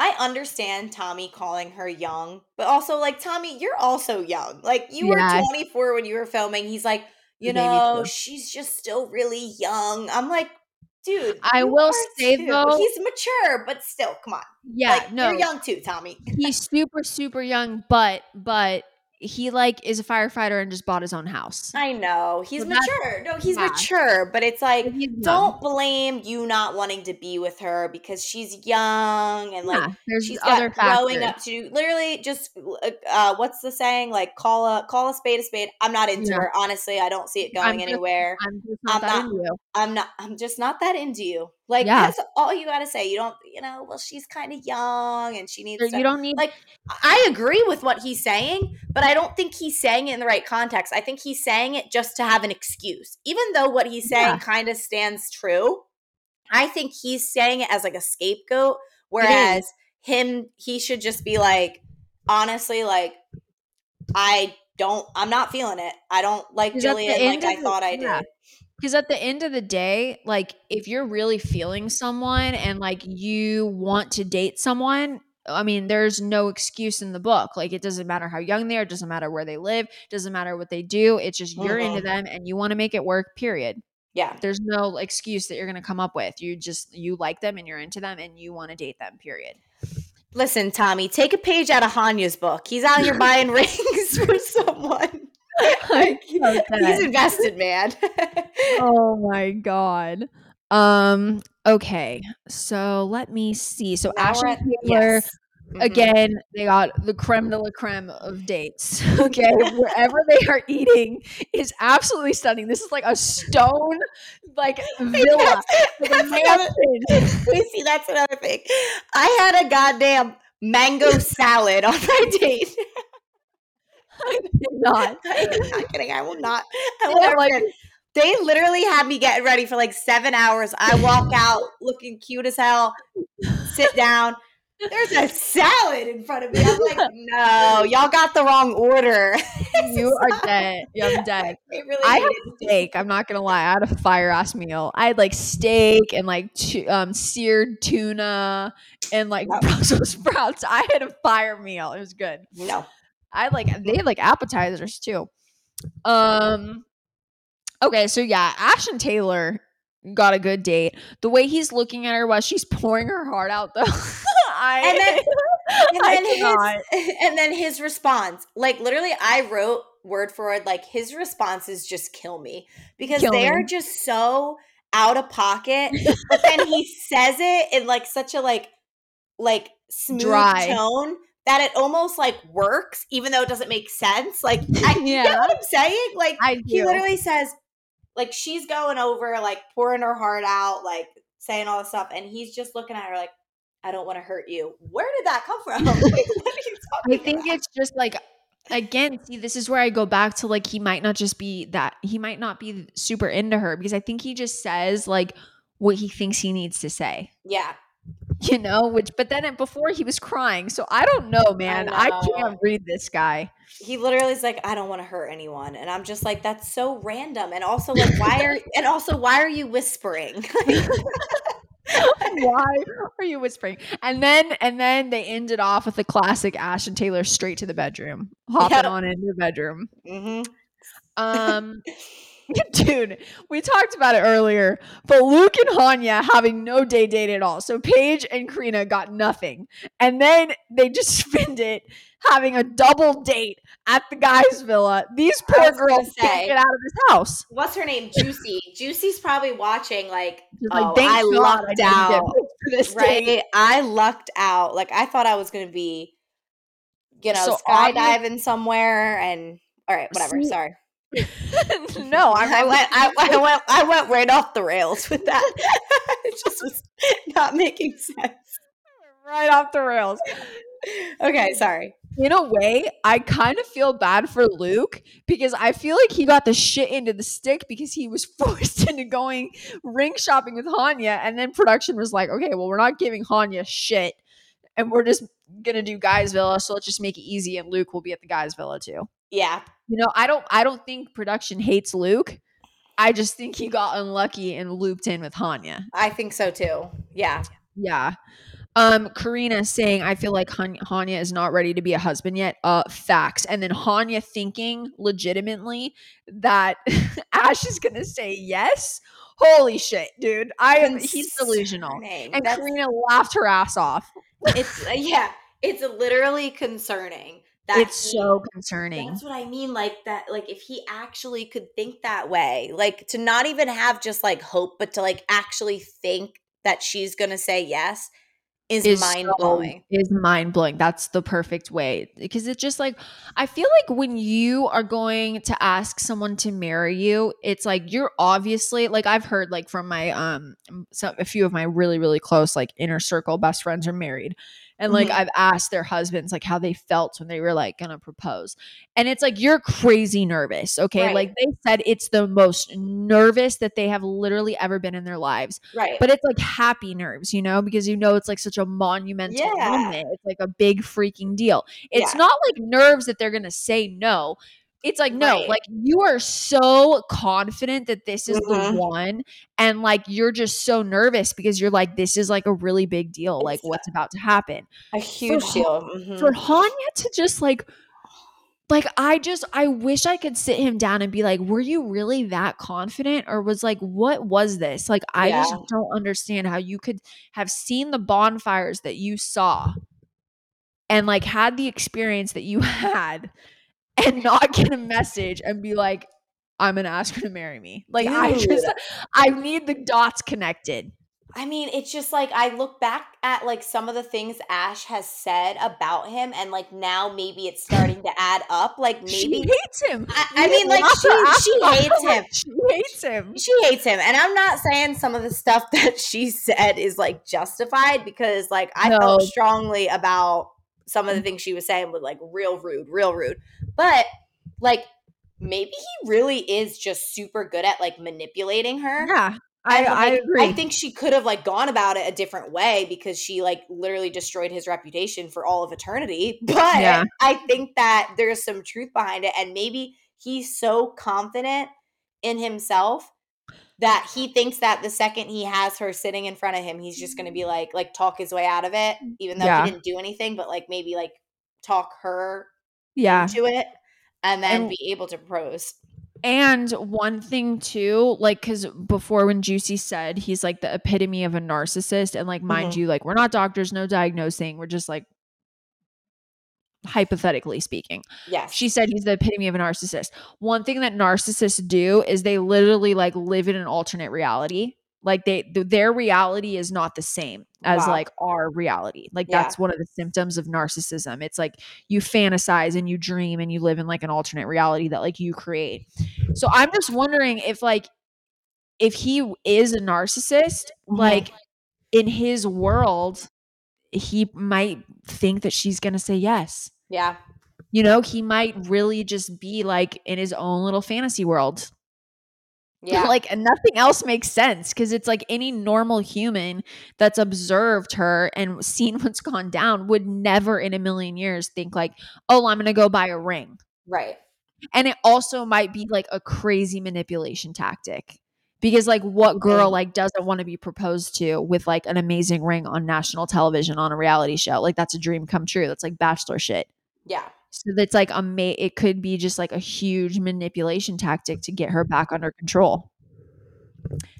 I understand Tommy calling her young, but also, like, Tommy, you're also young. Like, you were 24 when you were filming. He's like, you know, she's just still really young. I'm like, dude, I will say though, he's mature, but still, come on. Yeah, like, no, you're young too, Tommy. He's super, super young, but. He like is a firefighter and just bought his own house. I know. He's mature. No, he's mature, but it's like don't blame you not wanting to be with her because she's young and like she's other got growing up to do. Literally just what's the saying? Like call a spade a spade. I'm not into her. Honestly, I don't see it going anywhere. I'm just not that into you. Like that's all you gotta say. You don't, well, she's kind of young and she needs. You don't need. Like I agree with what he's saying, but I don't think he's saying it in the right context. I think he's saying it just to have an excuse, even though what he's saying kind of stands true. I think he's saying it as like a scapegoat, whereas he should just be like, honestly, like I'm not feeling it. I don't like Jillian like I thought I did. Because at the end of the day, like if you're really feeling someone and like you want to date someone, I mean, there's no excuse in the book. Like it doesn't matter how young they are. It doesn't matter where they live. It doesn't matter what they do. It's just you're into them and you want to make it work, period. Yeah. There's no excuse that you're going to come up with. You like them and you're into them and you want to date them, period. Listen, Tommy, take a page out of Hanya's book. He's out here buying rings for someone. Like, he's invested, man. Oh my God. Okay. So let me see. So Ashley Taylor, again, they got the creme de la creme of dates. Okay. Wherever they are eating is absolutely stunning. This is like a stone like villa. See, that's another thing. I had a goddamn mango salad on my date. I'm not kidding. I will not. They literally had me getting ready for like 7 hours. I walk out looking cute as hell, sit down. There's a salad in front of me. I'm like, no, y'all got the wrong order. You are dead. I'm dead. I had steak. I'm not going to lie. I had a fire-ass meal. I had like steak and like seared tuna and like Brussels sprouts. I had a fire meal. It was good. No. They had like appetizers too. Okay, so yeah, Ashton Taylor got a good date. The way he's looking at her while she's pouring her heart out though. And then his response, like literally I wrote word for word, like his responses just kill me because they are just so out of pocket. But then he says it in like such a like smooth dry tone that it almost like works, even though it doesn't make sense. Like I you know what I'm saying? Like he literally says, like she's going over, like pouring her heart out, like saying all this stuff, and he's just looking at her like, I don't want to hurt you. Where did that come from? Like, what are you talking about? It's just like, again, see, this is where I go back to like, he might not be super into her because I think he just says like what he thinks he needs to say. Yeah. You know, but then before he was crying. So I don't know, man. I can't read this guy. He literally is like, I don't want to hurt anyone. And I'm just like, that's so random. And also like, why are you whispering? Why are you whispering? And then they ended off with the classic Ash and Taylor straight to the bedroom, hopping on into the bedroom. Mm-hmm. Dude, we talked about it earlier, but Luke and Hanya having no day date at all. So Paige and Karina got nothing. And then they just spend it having a double date at the guy's villa. These poor girls can't get out of this house. What's her name? Juicy. Juicy's probably watching like, I lucked out. Right? I lucked out. Like I thought I was going to be, skydiving somewhere and all right, whatever. Sorry. No, I went right off the rails with that. It just was not making sense. Right off the rails. Okay, sorry. In a way, I kind of feel bad for Luke because I feel like he got the shit into the stick because he was forced into going ring shopping with Hanya, and then production was like, okay, well, we're not giving Hanya shit and we're just gonna do guys villa, so let's just make it easy and Luke will be at the guys villa too. Yeah. You know, I don't think production hates Luke. I just think he got unlucky and looped in with Hanya. I think so too. Yeah. Yeah. Karina saying, I feel like Hanya is not ready to be a husband yet. Facts. And then Hanya thinking legitimately that Ash is going to say yes. Holy shit, dude. He's delusional. And Karina laughed her ass off. It's literally concerning. So concerning. That's what I mean. Like that, like if he actually could think that way, like to not even have just like hope, but to like actually think that she's going to say yes is mind blowing. Is mind blowing. That's the perfect way. Because it's just like, I feel like when you are going to ask someone to marry you, it's like, you're obviously like, I've heard like from my, a few of my really, really close, like inner circle best friends are married. And like, I've asked their husbands like how they felt when they were like going to propose. And it's like, you're crazy nervous. Okay. Right. Like they said, it's the most nervous that they have literally ever been in their lives. Right. But it's like happy nerves, you know, because you know, it's like such a monumental moment. It's like a big freaking deal. It's not like nerves that they're going to say no. It's like, no, like you are so confident that this is the one. And like, you're just so nervous because you're like, this is like a really big deal. Like what's about to happen. A huge deal. For Hanya to just like, I wish I could sit him down and be like, were you really that confident? Or was like, what was this? Like, I just don't understand how you could have seen the bonfires that you saw and like had the experience that you had and not get a message and be like, I'm going to ask her to marry me. Like, dude. I need the dots connected. I mean, it's just like, I look back at like some of the things Ash has said about him and like now maybe it's starting to add up. Like maybe. She hates him. I mean like she hates him. She hates him. And I'm not saying some of the stuff that she said is like justified because like I felt strongly about some of the things she was saying was like real rude. But like maybe he really is just super good at like manipulating her. Yeah, I agree. I think she could have like gone about it a different way because she like literally destroyed his reputation for all of eternity. But I think that there's some truth behind it. And maybe he's so confident in himself that he thinks that the second he has her sitting in front of him, he's just going to be like talk his way out of it, even though he didn't do anything, but like maybe like talk her into it and then be able to propose. And one thing too, like, because before when Juicy said he's like the epitome of a narcissist, and like, mind you, like, we're not doctors, no diagnosing, we're just like hypothetically speaking. Yes. She said he's the epitome of a narcissist. One thing that narcissists do is they literally like live in an alternate reality. Like their reality is not the same as like our reality. Like that's one of the symptoms of narcissism. It's like you fantasize and you dream and you live in like an alternate reality that like you create. So I'm just wondering if like, if he is a narcissist, like in his world, he might think that she's going to say yes. Yeah. You know, he might really just be like in his own little fantasy world. Yeah. Like, and nothing else makes sense, because it's like any normal human that's observed her and seen what's gone down would never in a million years think like, oh, I'm going to go buy a ring. Right. And it also might be like a crazy manipulation tactic. Because like what girl like doesn't want to be proposed to with like an amazing ring on national television on a reality show? Like that's a dream come true. That's like Bachelor shit. Yeah. So that's like it could be just like a huge manipulation tactic to get her back under control.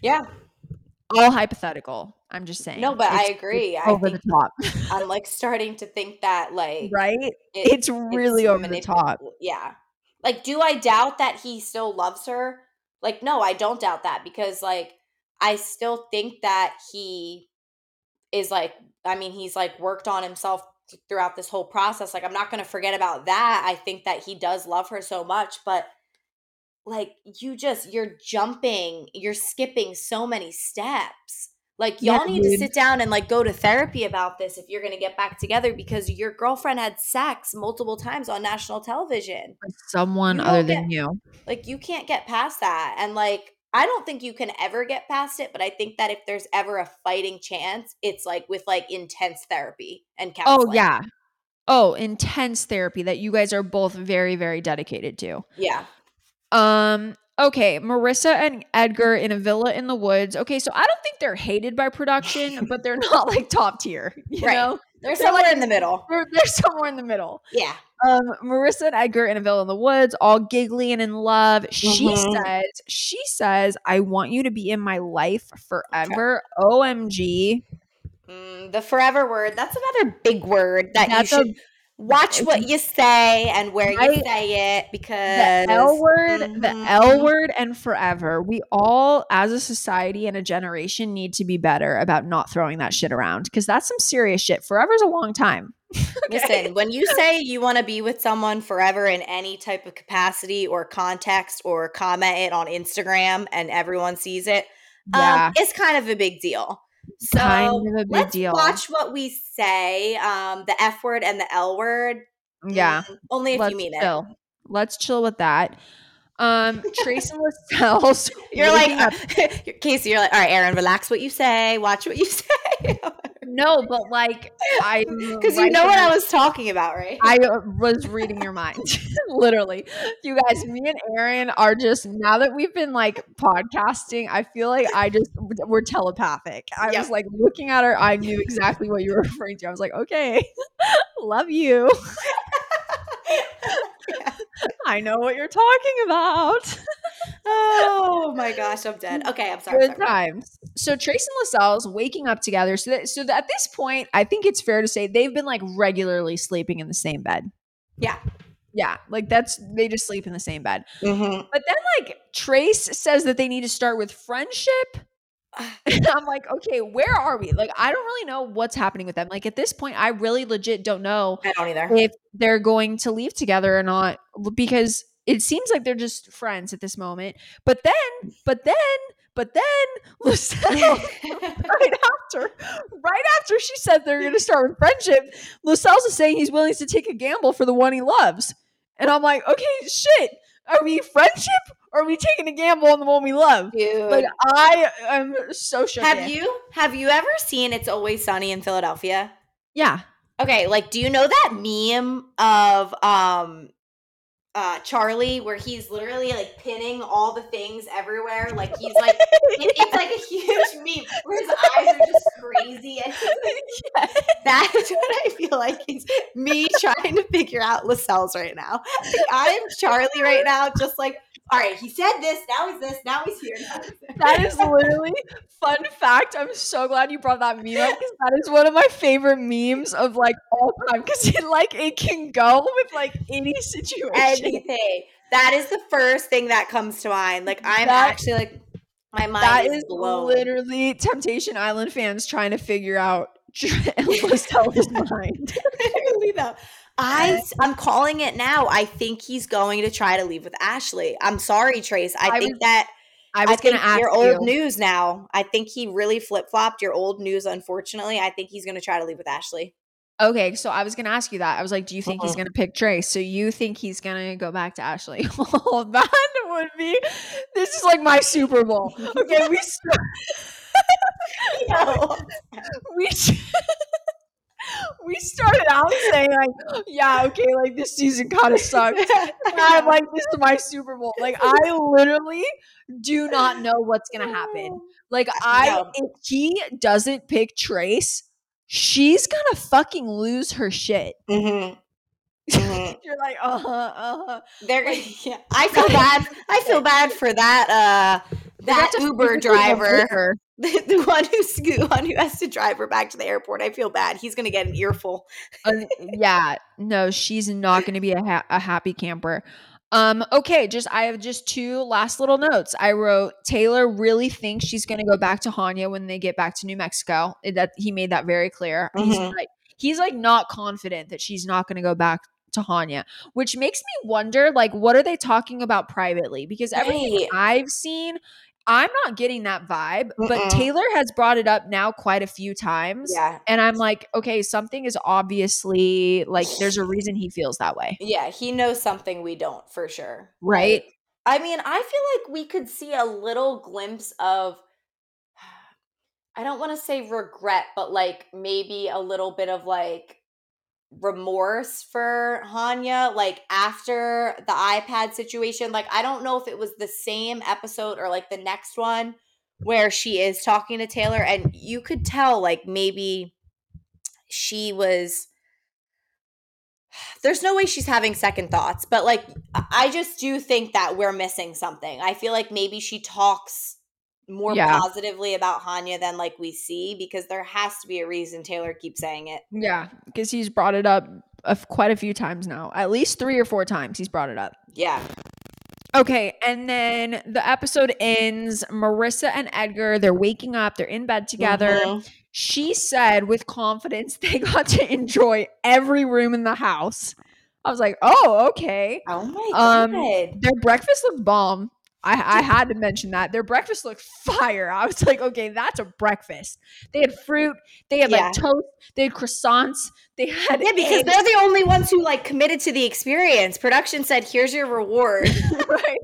Yeah. All hypothetical. I'm just saying. No, but I agree. Over the top. I'm like starting to think that like right? It's really over the top. Yeah. Like, do I doubt that he still loves her? Like, no, I don't doubt that, because, like, I still think that he is, like, I mean, he's, like, worked on himself throughout this whole process. Like, I'm not going to forget about that. I think that he does love her so much. But, like, you're skipping so many steps. Like, y'all need to sit down and, like, go to therapy about this if you're going to get back together, because your girlfriend had sex multiple times on national television. With someone other than you. Like, you can't get past that. And, like, I don't think you can ever get past it, but I think that if there's ever a fighting chance, it's, like, with, like, intense therapy and counseling. Oh, yeah. Oh, intense therapy that you guys are both very, very dedicated to. Yeah. Okay, Marissa and Edgar in a villa in the woods. Okay, so I don't think they're hated by production, but they're not like top tier, you know? They're somewhere like, in the middle. They're somewhere in the middle. Yeah. Marissa and Edgar in a villa in the woods, all giggly and in love. She says, I want you to be in my life forever. Okay. OMG. The forever word. That's another big word that you should – watch what you say and where you say it, because the L word and forever. We all as a society and a generation need to be better about not throwing that shit around, because that's some serious shit. Forever's a long time. Okay? Listen, when you say you want to be with someone forever in any type of capacity or context, or comment it on Instagram and everyone sees it, it's kind of a big deal. So let's watch what we say, the F word and the L word. Yeah. Only if you mean it. Let's chill with that. Trace and LaSalle. You're like, Kaci, you're like, all right, Erin, relax what you say. Watch what you say. No, but like I – because you know what I was talking about, right? I was reading your mind, literally. You guys, me and Erin are just – now that we've been like podcasting, I feel like we're telepathic. I was like looking at her. I knew exactly what you were referring to. I was like, okay, love you. Yeah. I know what you're talking about. Oh my gosh, I'm dead. Okay, I'm sorry. Good times. So Trace and LaSalle's waking up together. So at this point, I think it's fair to say they've been like regularly sleeping in the same bed. Yeah. Yeah, like they just sleep in the same bed. Mm-hmm. But then like Trace says that they need to start with friendship. And I'm like, okay, where are we? Like, I don't really know what's happening with them. Like at this point, I really legit don't know. I don't either. If they're going to leave together or not, because it seems like they're just friends at this moment. But then LaSalle, right after she said they're going to start with friendship, LaSalle's is saying he's willing to take a gamble for the one he loves. And I'm like, okay, shit. Are we friendship? Or are we taking a gamble on the one we love? Dude. Like, I am so shook. Have you ever seen It's Always Sunny in Philadelphia? Yeah. Okay, like, do you know that meme of Charlie where he's literally like pinning all the things everywhere? Like he's like it's like a huge meme where his eyes are just crazy, and that's what I feel like is me trying to figure out LaSalle's right now. Like, I am Charlie right now, just like all right, he said this, now he's here. Now he's there. That is literally, fun fact, I'm so glad you brought that meme up, because that is one of my favorite memes of like all time, because it like, it can go with like any situation. Anything. That is the first thing that comes to mind. Like I'm actually like, my mind is blown. That is literally Temptation Island fans trying to figure out Elvis Teller's mind. Literally though. I'm calling it now. I think he's going to try to leave with Ashley. I'm sorry, Trace. I think your old news now. I think he really flip-flopped your old news, unfortunately. I think he's going to try to leave with Ashley. Okay, so I was going to ask you that. I was like, do you think he's going to pick Trace? So you think he's going to go back to Ashley? Well, that would be – this is like my Super Bowl. Okay, we started out saying like, yeah, okay, like this season kind of sucks. And I'm like, this is my Super Bowl. Like I literally do not know what's going to happen. Like if he doesn't pick Trace, she's going to fucking lose her shit. Mm-hmm. Mm-hmm. You're like, I feel bad for that that Uber driver. The one who has to drive her back to the airport. I feel bad. He's going to get an earful. Yeah. No, she's not going to be a happy camper. Okay. I have just two last little notes. I wrote, Taylor really thinks she's going to go back to Hanya when they get back to New Mexico. He made that very clear. Mm-hmm. He's not confident that she's not going to go back to Hanya, which makes me wonder, like, what are they talking about privately? Because everything I've seen – I'm not getting that vibe, but Taylor has brought it up now quite a few times. Yeah. And I'm like, okay, something is obviously like there's a reason he feels that way. Yeah, he knows something we don't for sure. Right. Like, I mean, I feel like we could see a little glimpse of, I don't want to say regret, but like maybe a little bit of like remorse for Hanya, like after the iPad situation. Like I don't know if it was the same episode or like the next one where she is talking to Taylor, and you could tell like maybe she was, there's no way she's having second thoughts, but like I just do think that we're missing something. I feel like maybe she talks more positively about Hanya than like we see, because there has to be a reason Taylor keeps saying it. Yeah, because he's brought it up quite a few times now. At least 3 or 4 times he's brought it up. Yeah. Okay, and then the episode ends. Marissa and Edgar, they're waking up. They're in bed together. Mm-hmm. She said with confidence they got to enjoy every room in the house. I was like, oh, okay. Oh, my God. Their breakfast looked bomb. I had to mention that. Their breakfast looked fire. I was like, okay, that's a breakfast. They had fruit. They had like toast. They had croissants. They had eggs. Because they're the only ones who like committed to the experience. Production said, here's your reward. Right.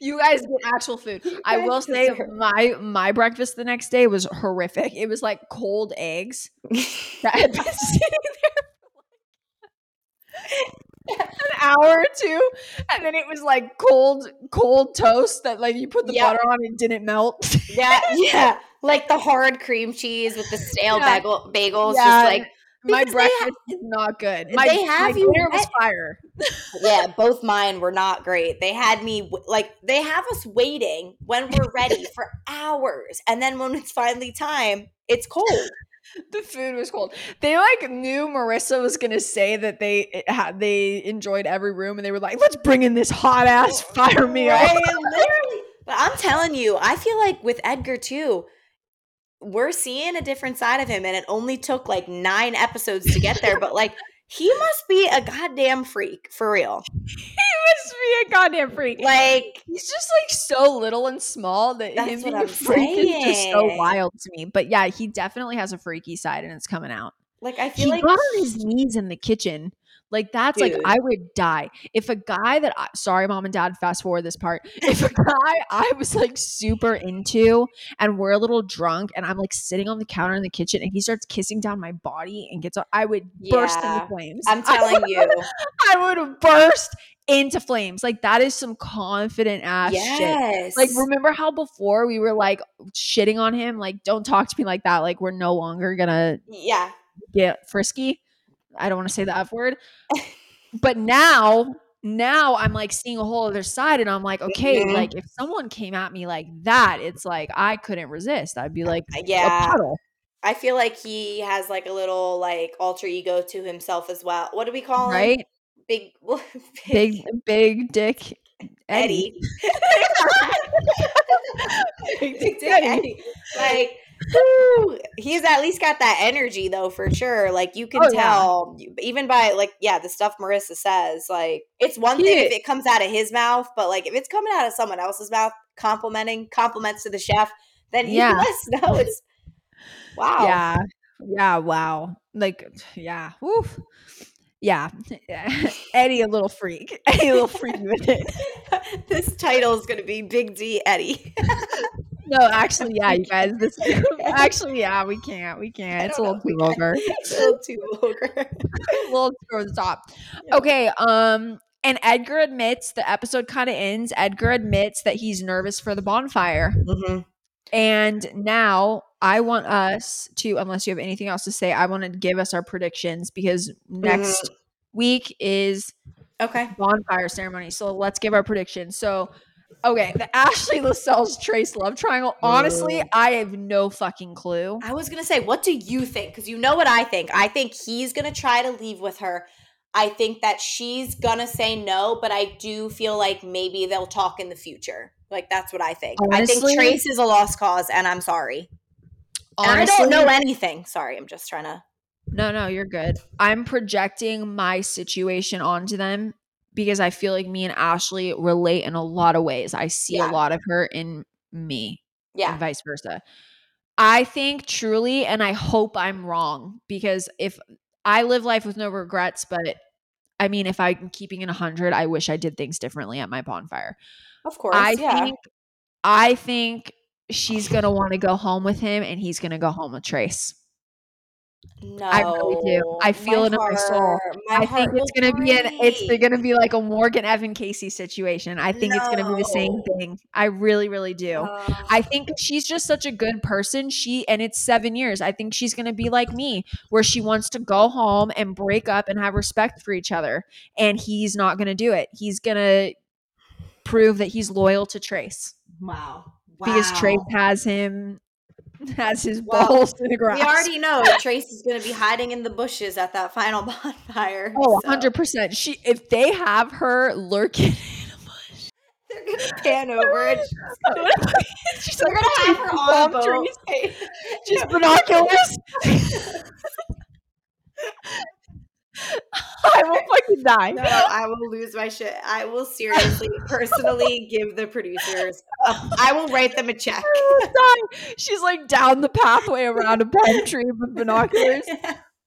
You guys get actual food. I will say my breakfast the next day was horrific. It was like cold eggs that had been sitting there. An hour or two, and then it was like cold toast that like you put the butter on and didn't melt. yeah like the hard cream cheese with the stale bagels. Just like my breakfast is not good. My dinner was fire. Yeah, both mine were not great. They had me like, they have us waiting when we're ready for hours, and then when it's finally time, it's cold. The food was cold. They like knew Marissa was gonna say that they enjoyed every room, and they were like, "Let's bring in this hot ass fire meal." Right, literally. But I'm telling you, I feel like with Edgar too, we're seeing a different side of him, and it only took like 9 episodes to get there. But like, he must be a goddamn freak for real. Like he's just like so little and small that him being a freak is just so wild to me. But yeah, he definitely has a freaky side, and it's coming out. Like I feel like he got on his knees in the kitchen. Like that's dude. Like I would die if a guy that sorry mom and dad, fast forward this part. If a guy I was like super into and we're a little drunk and I'm like sitting on the counter in the kitchen and he starts kissing down my body and gets on, I would burst into flames. I'm telling you, I would burst into flames. Like that is some confident ass shit. Like remember how before we were like shitting on him, like don't talk to me like that. Like we're no longer gonna get frisky. I don't want to say the F word, but now now I'm like seeing a whole other side, and I'm like, okay, like if someone came at me like that, it's like I couldn't resist. I'd be like, yeah, a puddle. I feel like he has like a little like alter ego to himself as well. What do we call him? Big dick Eddie. Big dick Eddie. Like, woo, he's at least got that energy though, for sure. Like you can tell, even by like, the stuff Marissa says, like it's one thing if it comes out of his mouth, but like if it's coming out of someone else's mouth, compliments to the chef, then he must know it's Eddie a little freak. Eddie a little freak with it. This title is going to be Big D Eddie. No, actually, you guys. We can't. It's a little too vulgar. A little too over the top. Yeah. Okay. And Edgar admits, the episode kind of ends, Edgar admits that he's nervous for the bonfire. Mm-hmm. And now I want us to, unless you have anything else to say, I want to give us our predictions because next week is bonfire ceremony. So let's give our predictions. So the Ashley Lascelles Trace love triangle. Honestly, I have no fucking clue. I was going to say, what do you think? Because you know what I think. I think he's going to try to leave with her. I think that she's going to say no, but I do feel like maybe they'll talk in the future. Like, that's what I think. Honestly, I think Trace is a lost cause, and I'm sorry. Honestly, and I don't know anything. Sorry, I'm just trying to. No, you're good. I'm projecting my situation onto them. Because I feel like me and Ashley relate in a lot of ways. I see a lot of her in me. Yeah. And vice versa. I think truly, and I hope I'm wrong, because if I live life with no regrets, but I mean, if I'm keeping it 100, I wish I did things differently at my bonfire. Of course. I think she's going to want to go home with him, and he's going to go home with Trace. No, I really do. I feel it in my soul. I think it's gonna be like a Morgan Evan Casey situation. I think it's gonna be the same thing. I really, really do. I think she's just such a good person. And it's 7 years. I think she's gonna be like me, where she wants to go home and break up and have respect for each other. And he's not gonna do it. He's gonna prove that he's loyal to Trace. Wow. Because Trace has his balls to the ground. We already know Trace is going to be hiding in the bushes at that final bonfire. 100%. If they have her lurking in a bush, they're going to pan over it. She's going to have her on the boat. Just binoculars. I will fucking die. No, I will lose my shit. I will seriously, personally give the producers. I will write them a check. She's like down the pathway around a palm tree with binoculars.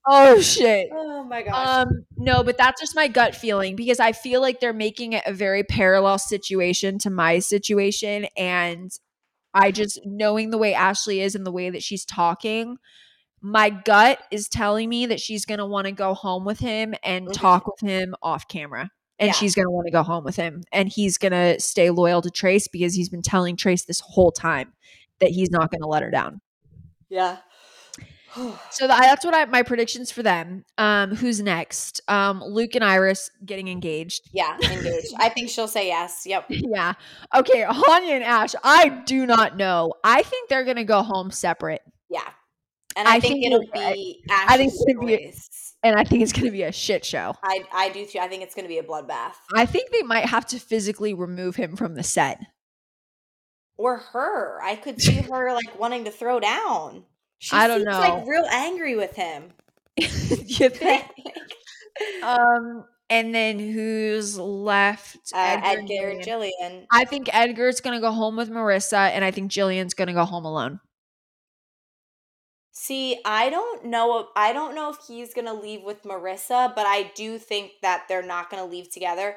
Oh shit. Oh my gosh. No, but that's just my gut feeling, because I feel like they're making it a very parallel situation to my situation, and I just, knowing the way Ashley is and the way that she's talking, my gut is telling me that she's going to want to go home with him and talk with him off camera. And she's going to want to go home with him. And he's going to stay loyal to Trace, because he's been telling Trace this whole time that he's not going to let her down. Yeah. So that's what my predictions for them. Who's next? Luke and Iris getting engaged. Yeah, engaged. I think she'll say yes. Yep. Yeah. Okay, Hanya and Ash, I do not know. I think they're going to go home separate. Yeah. And I think it'll be Ashley's choice. And I think it's going to be a shit show. I do too. I think it's going to be a bloodbath. I think they might have to physically remove him from the set. Or her. I could see her like wanting to throw down. She seems like real angry with him. You think? And then who's left? Edgar and Jillian. I think Edgar's going to go home with Marissa, and I think Jillian's going to go home alone. See, I don't know if he's going to leave with Marissa, but I do think that they're not going to leave together.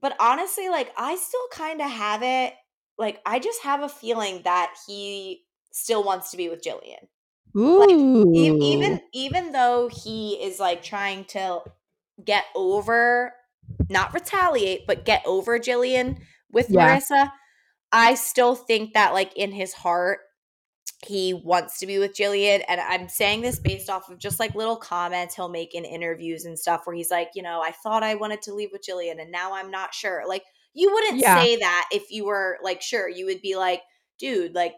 But honestly, like, I still kind of have it. Like, I just have a feeling that he still wants to be with Jillian. Ooh. Like, even though he is, like, trying to get over, not retaliate, but get over Jillian with Marissa, I still think that, like, in his heart, He wants to be with Jillian, and I'm saying this based off of just like little comments he'll make in interviews and stuff where he's like, you know, I thought I wanted to leave with Jillian and now I'm not sure. Like, you wouldn't say that if you were like sure. You would be like, dude, like,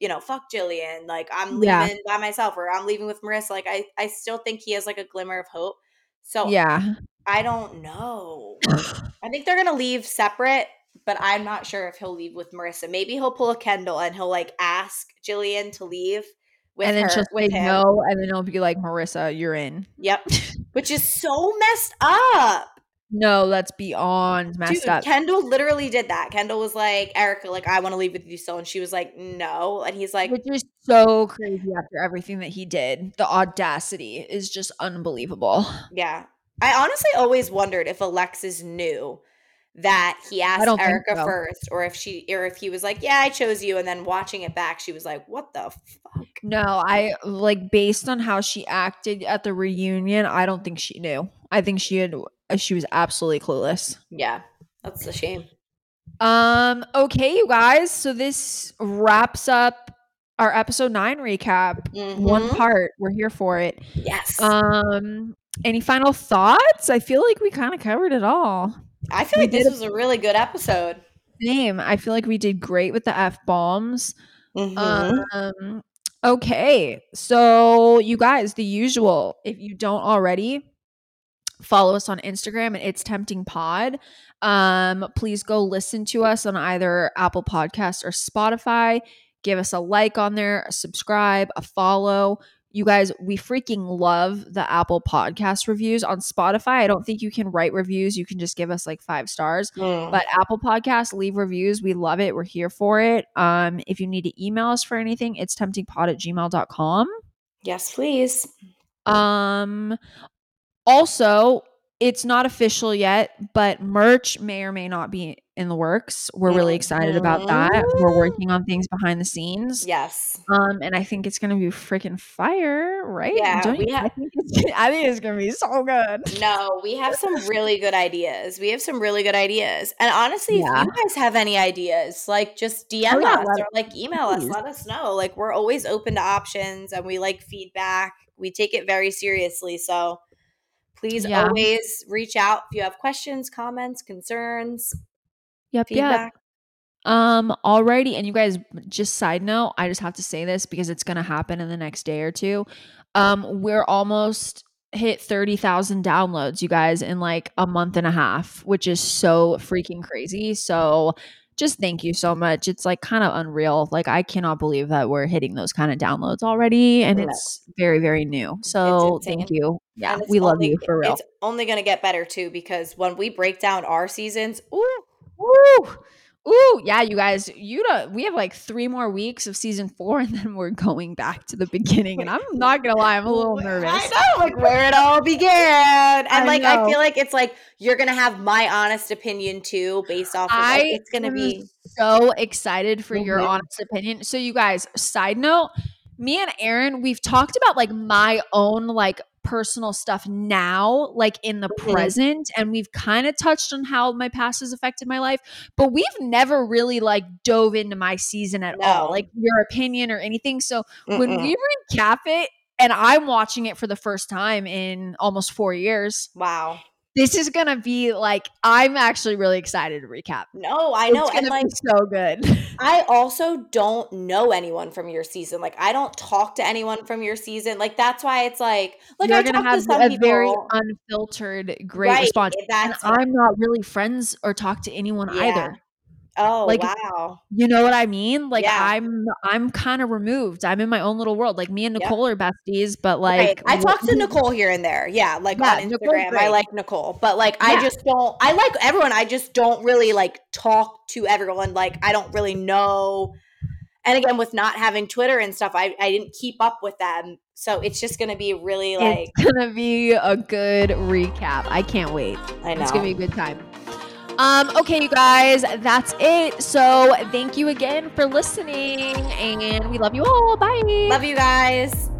you know, fuck Jillian. Like, I'm leaving by myself, or I'm leaving with Marissa. Like, I still think he has like a glimmer of hope. So I don't know. I think they're going to leave separate, but I'm not sure if he'll leave with Marissa. Maybe he'll pull a Kendall and he'll like ask Jillian to leave with her. And then she'll say no, and then he'll be like, Marissa, you're in. Yep. Which is so messed up. No, that's beyond messed up. Kendall literally did that. Kendall was like, Erica, like, I want to leave with you still. And she was like, no. And he's like, which is so crazy after everything that he did. The audacity is just unbelievable. Yeah. I honestly always wondered if Alexis knew that he asked Erica first, or if she, or if he was like, yeah, I chose you. And then watching it back, she was like, what the fuck? No, I like, based on how she acted at the reunion, I don't think she knew. I think she was absolutely clueless. Yeah, that's a shame. Okay, you guys. So this wraps up our episode 9 recap. Mm-hmm. One part. We're here for it. Yes. Any final thoughts? I feel like we kind of covered it all. I feel like this was a really good episode. Same. I feel like we did great with the F-bombs. Mm-hmm. Okay. So you guys, the usual. If you don't already, follow us on Instagram at It's Tempting Pod. Please go listen to us on either Apple Podcasts or Spotify. Give us a like on there, a subscribe, a follow. You guys, we freaking love the Apple Podcast reviews. On Spotify, I don't think you can write reviews. You can just give us like 5 stars. But Apple Podcasts, leave reviews. We love it. We're here for it. If you need to email us for anything, it's temptingpod@gmail.com. Yes, please. Also, it's not official yet, but merch may or may not be in the works. We're really excited about that. We're working on things behind the scenes. Yes. And I think it's going to be freaking fire, right? Yeah. I think it's going to be so good. No, we have some really good ideas. And honestly, if you guys have any ideas, like, just DM us or like email us. Let us know. Like, we're always open to options, and we like feedback. We take it very seriously. So please always reach out if you have questions, comments, concerns, feedback. Alrighty. And you guys, just side note, I just have to say this because it's going to happen in the next day or two. We're almost hit 30,000 downloads, you guys, in like a month and a half, which is so freaking crazy. So just thank you so much. It's like kind of unreal. Like, I cannot believe that we're hitting those kind of downloads already. And it's very, very new. So thank you. Yeah, we love you for real. It's only going to get better too, because when we break down our seasons, yeah, you guys, we have like 3 more weeks of season 4, and then we're going back to the beginning. And I'm not gonna lie, I'm a little nervous. I know, like, where it all began. And like, I feel like it's like you're gonna have my honest opinion too, based off of like, it's gonna be so excited for your honest opinion. So you guys, side note, me and Erin, we've talked about like my own like personal stuff now, like in the present, and we've kind of touched on how my past has affected my life, but we've never really like dove into my season at all, like your opinion or anything. So when we recap it, and I'm watching it for the first time in almost 4 years. Wow. This is going to be like, I'm actually really excited to recap. No, I know. It's going to be so good. I also don't know anyone from your season. Like, I don't talk to anyone from your season. Like, that's why it's like, look, you're going to have a very unfiltered, great response. And I'm not really friends or talk to anyone either. Oh, like, wow. You know what I mean? Like, I'm kind of removed. I'm in my own little world. Like, me and Nicole are besties, but like, I talk to Nicole here and there. Yeah. Like, on Instagram, I like Nicole, but like, I just don't, I like everyone. I just don't really like talk to everyone. Like, I don't really know. And again, with not having Twitter and stuff, I didn't keep up with them. So it's just going to be really like, it's going to be a good recap. I can't wait. I know. It's going to be a good time. Okay, you guys, that's it. So thank you again for listening, and we love you all. Bye. Love you guys.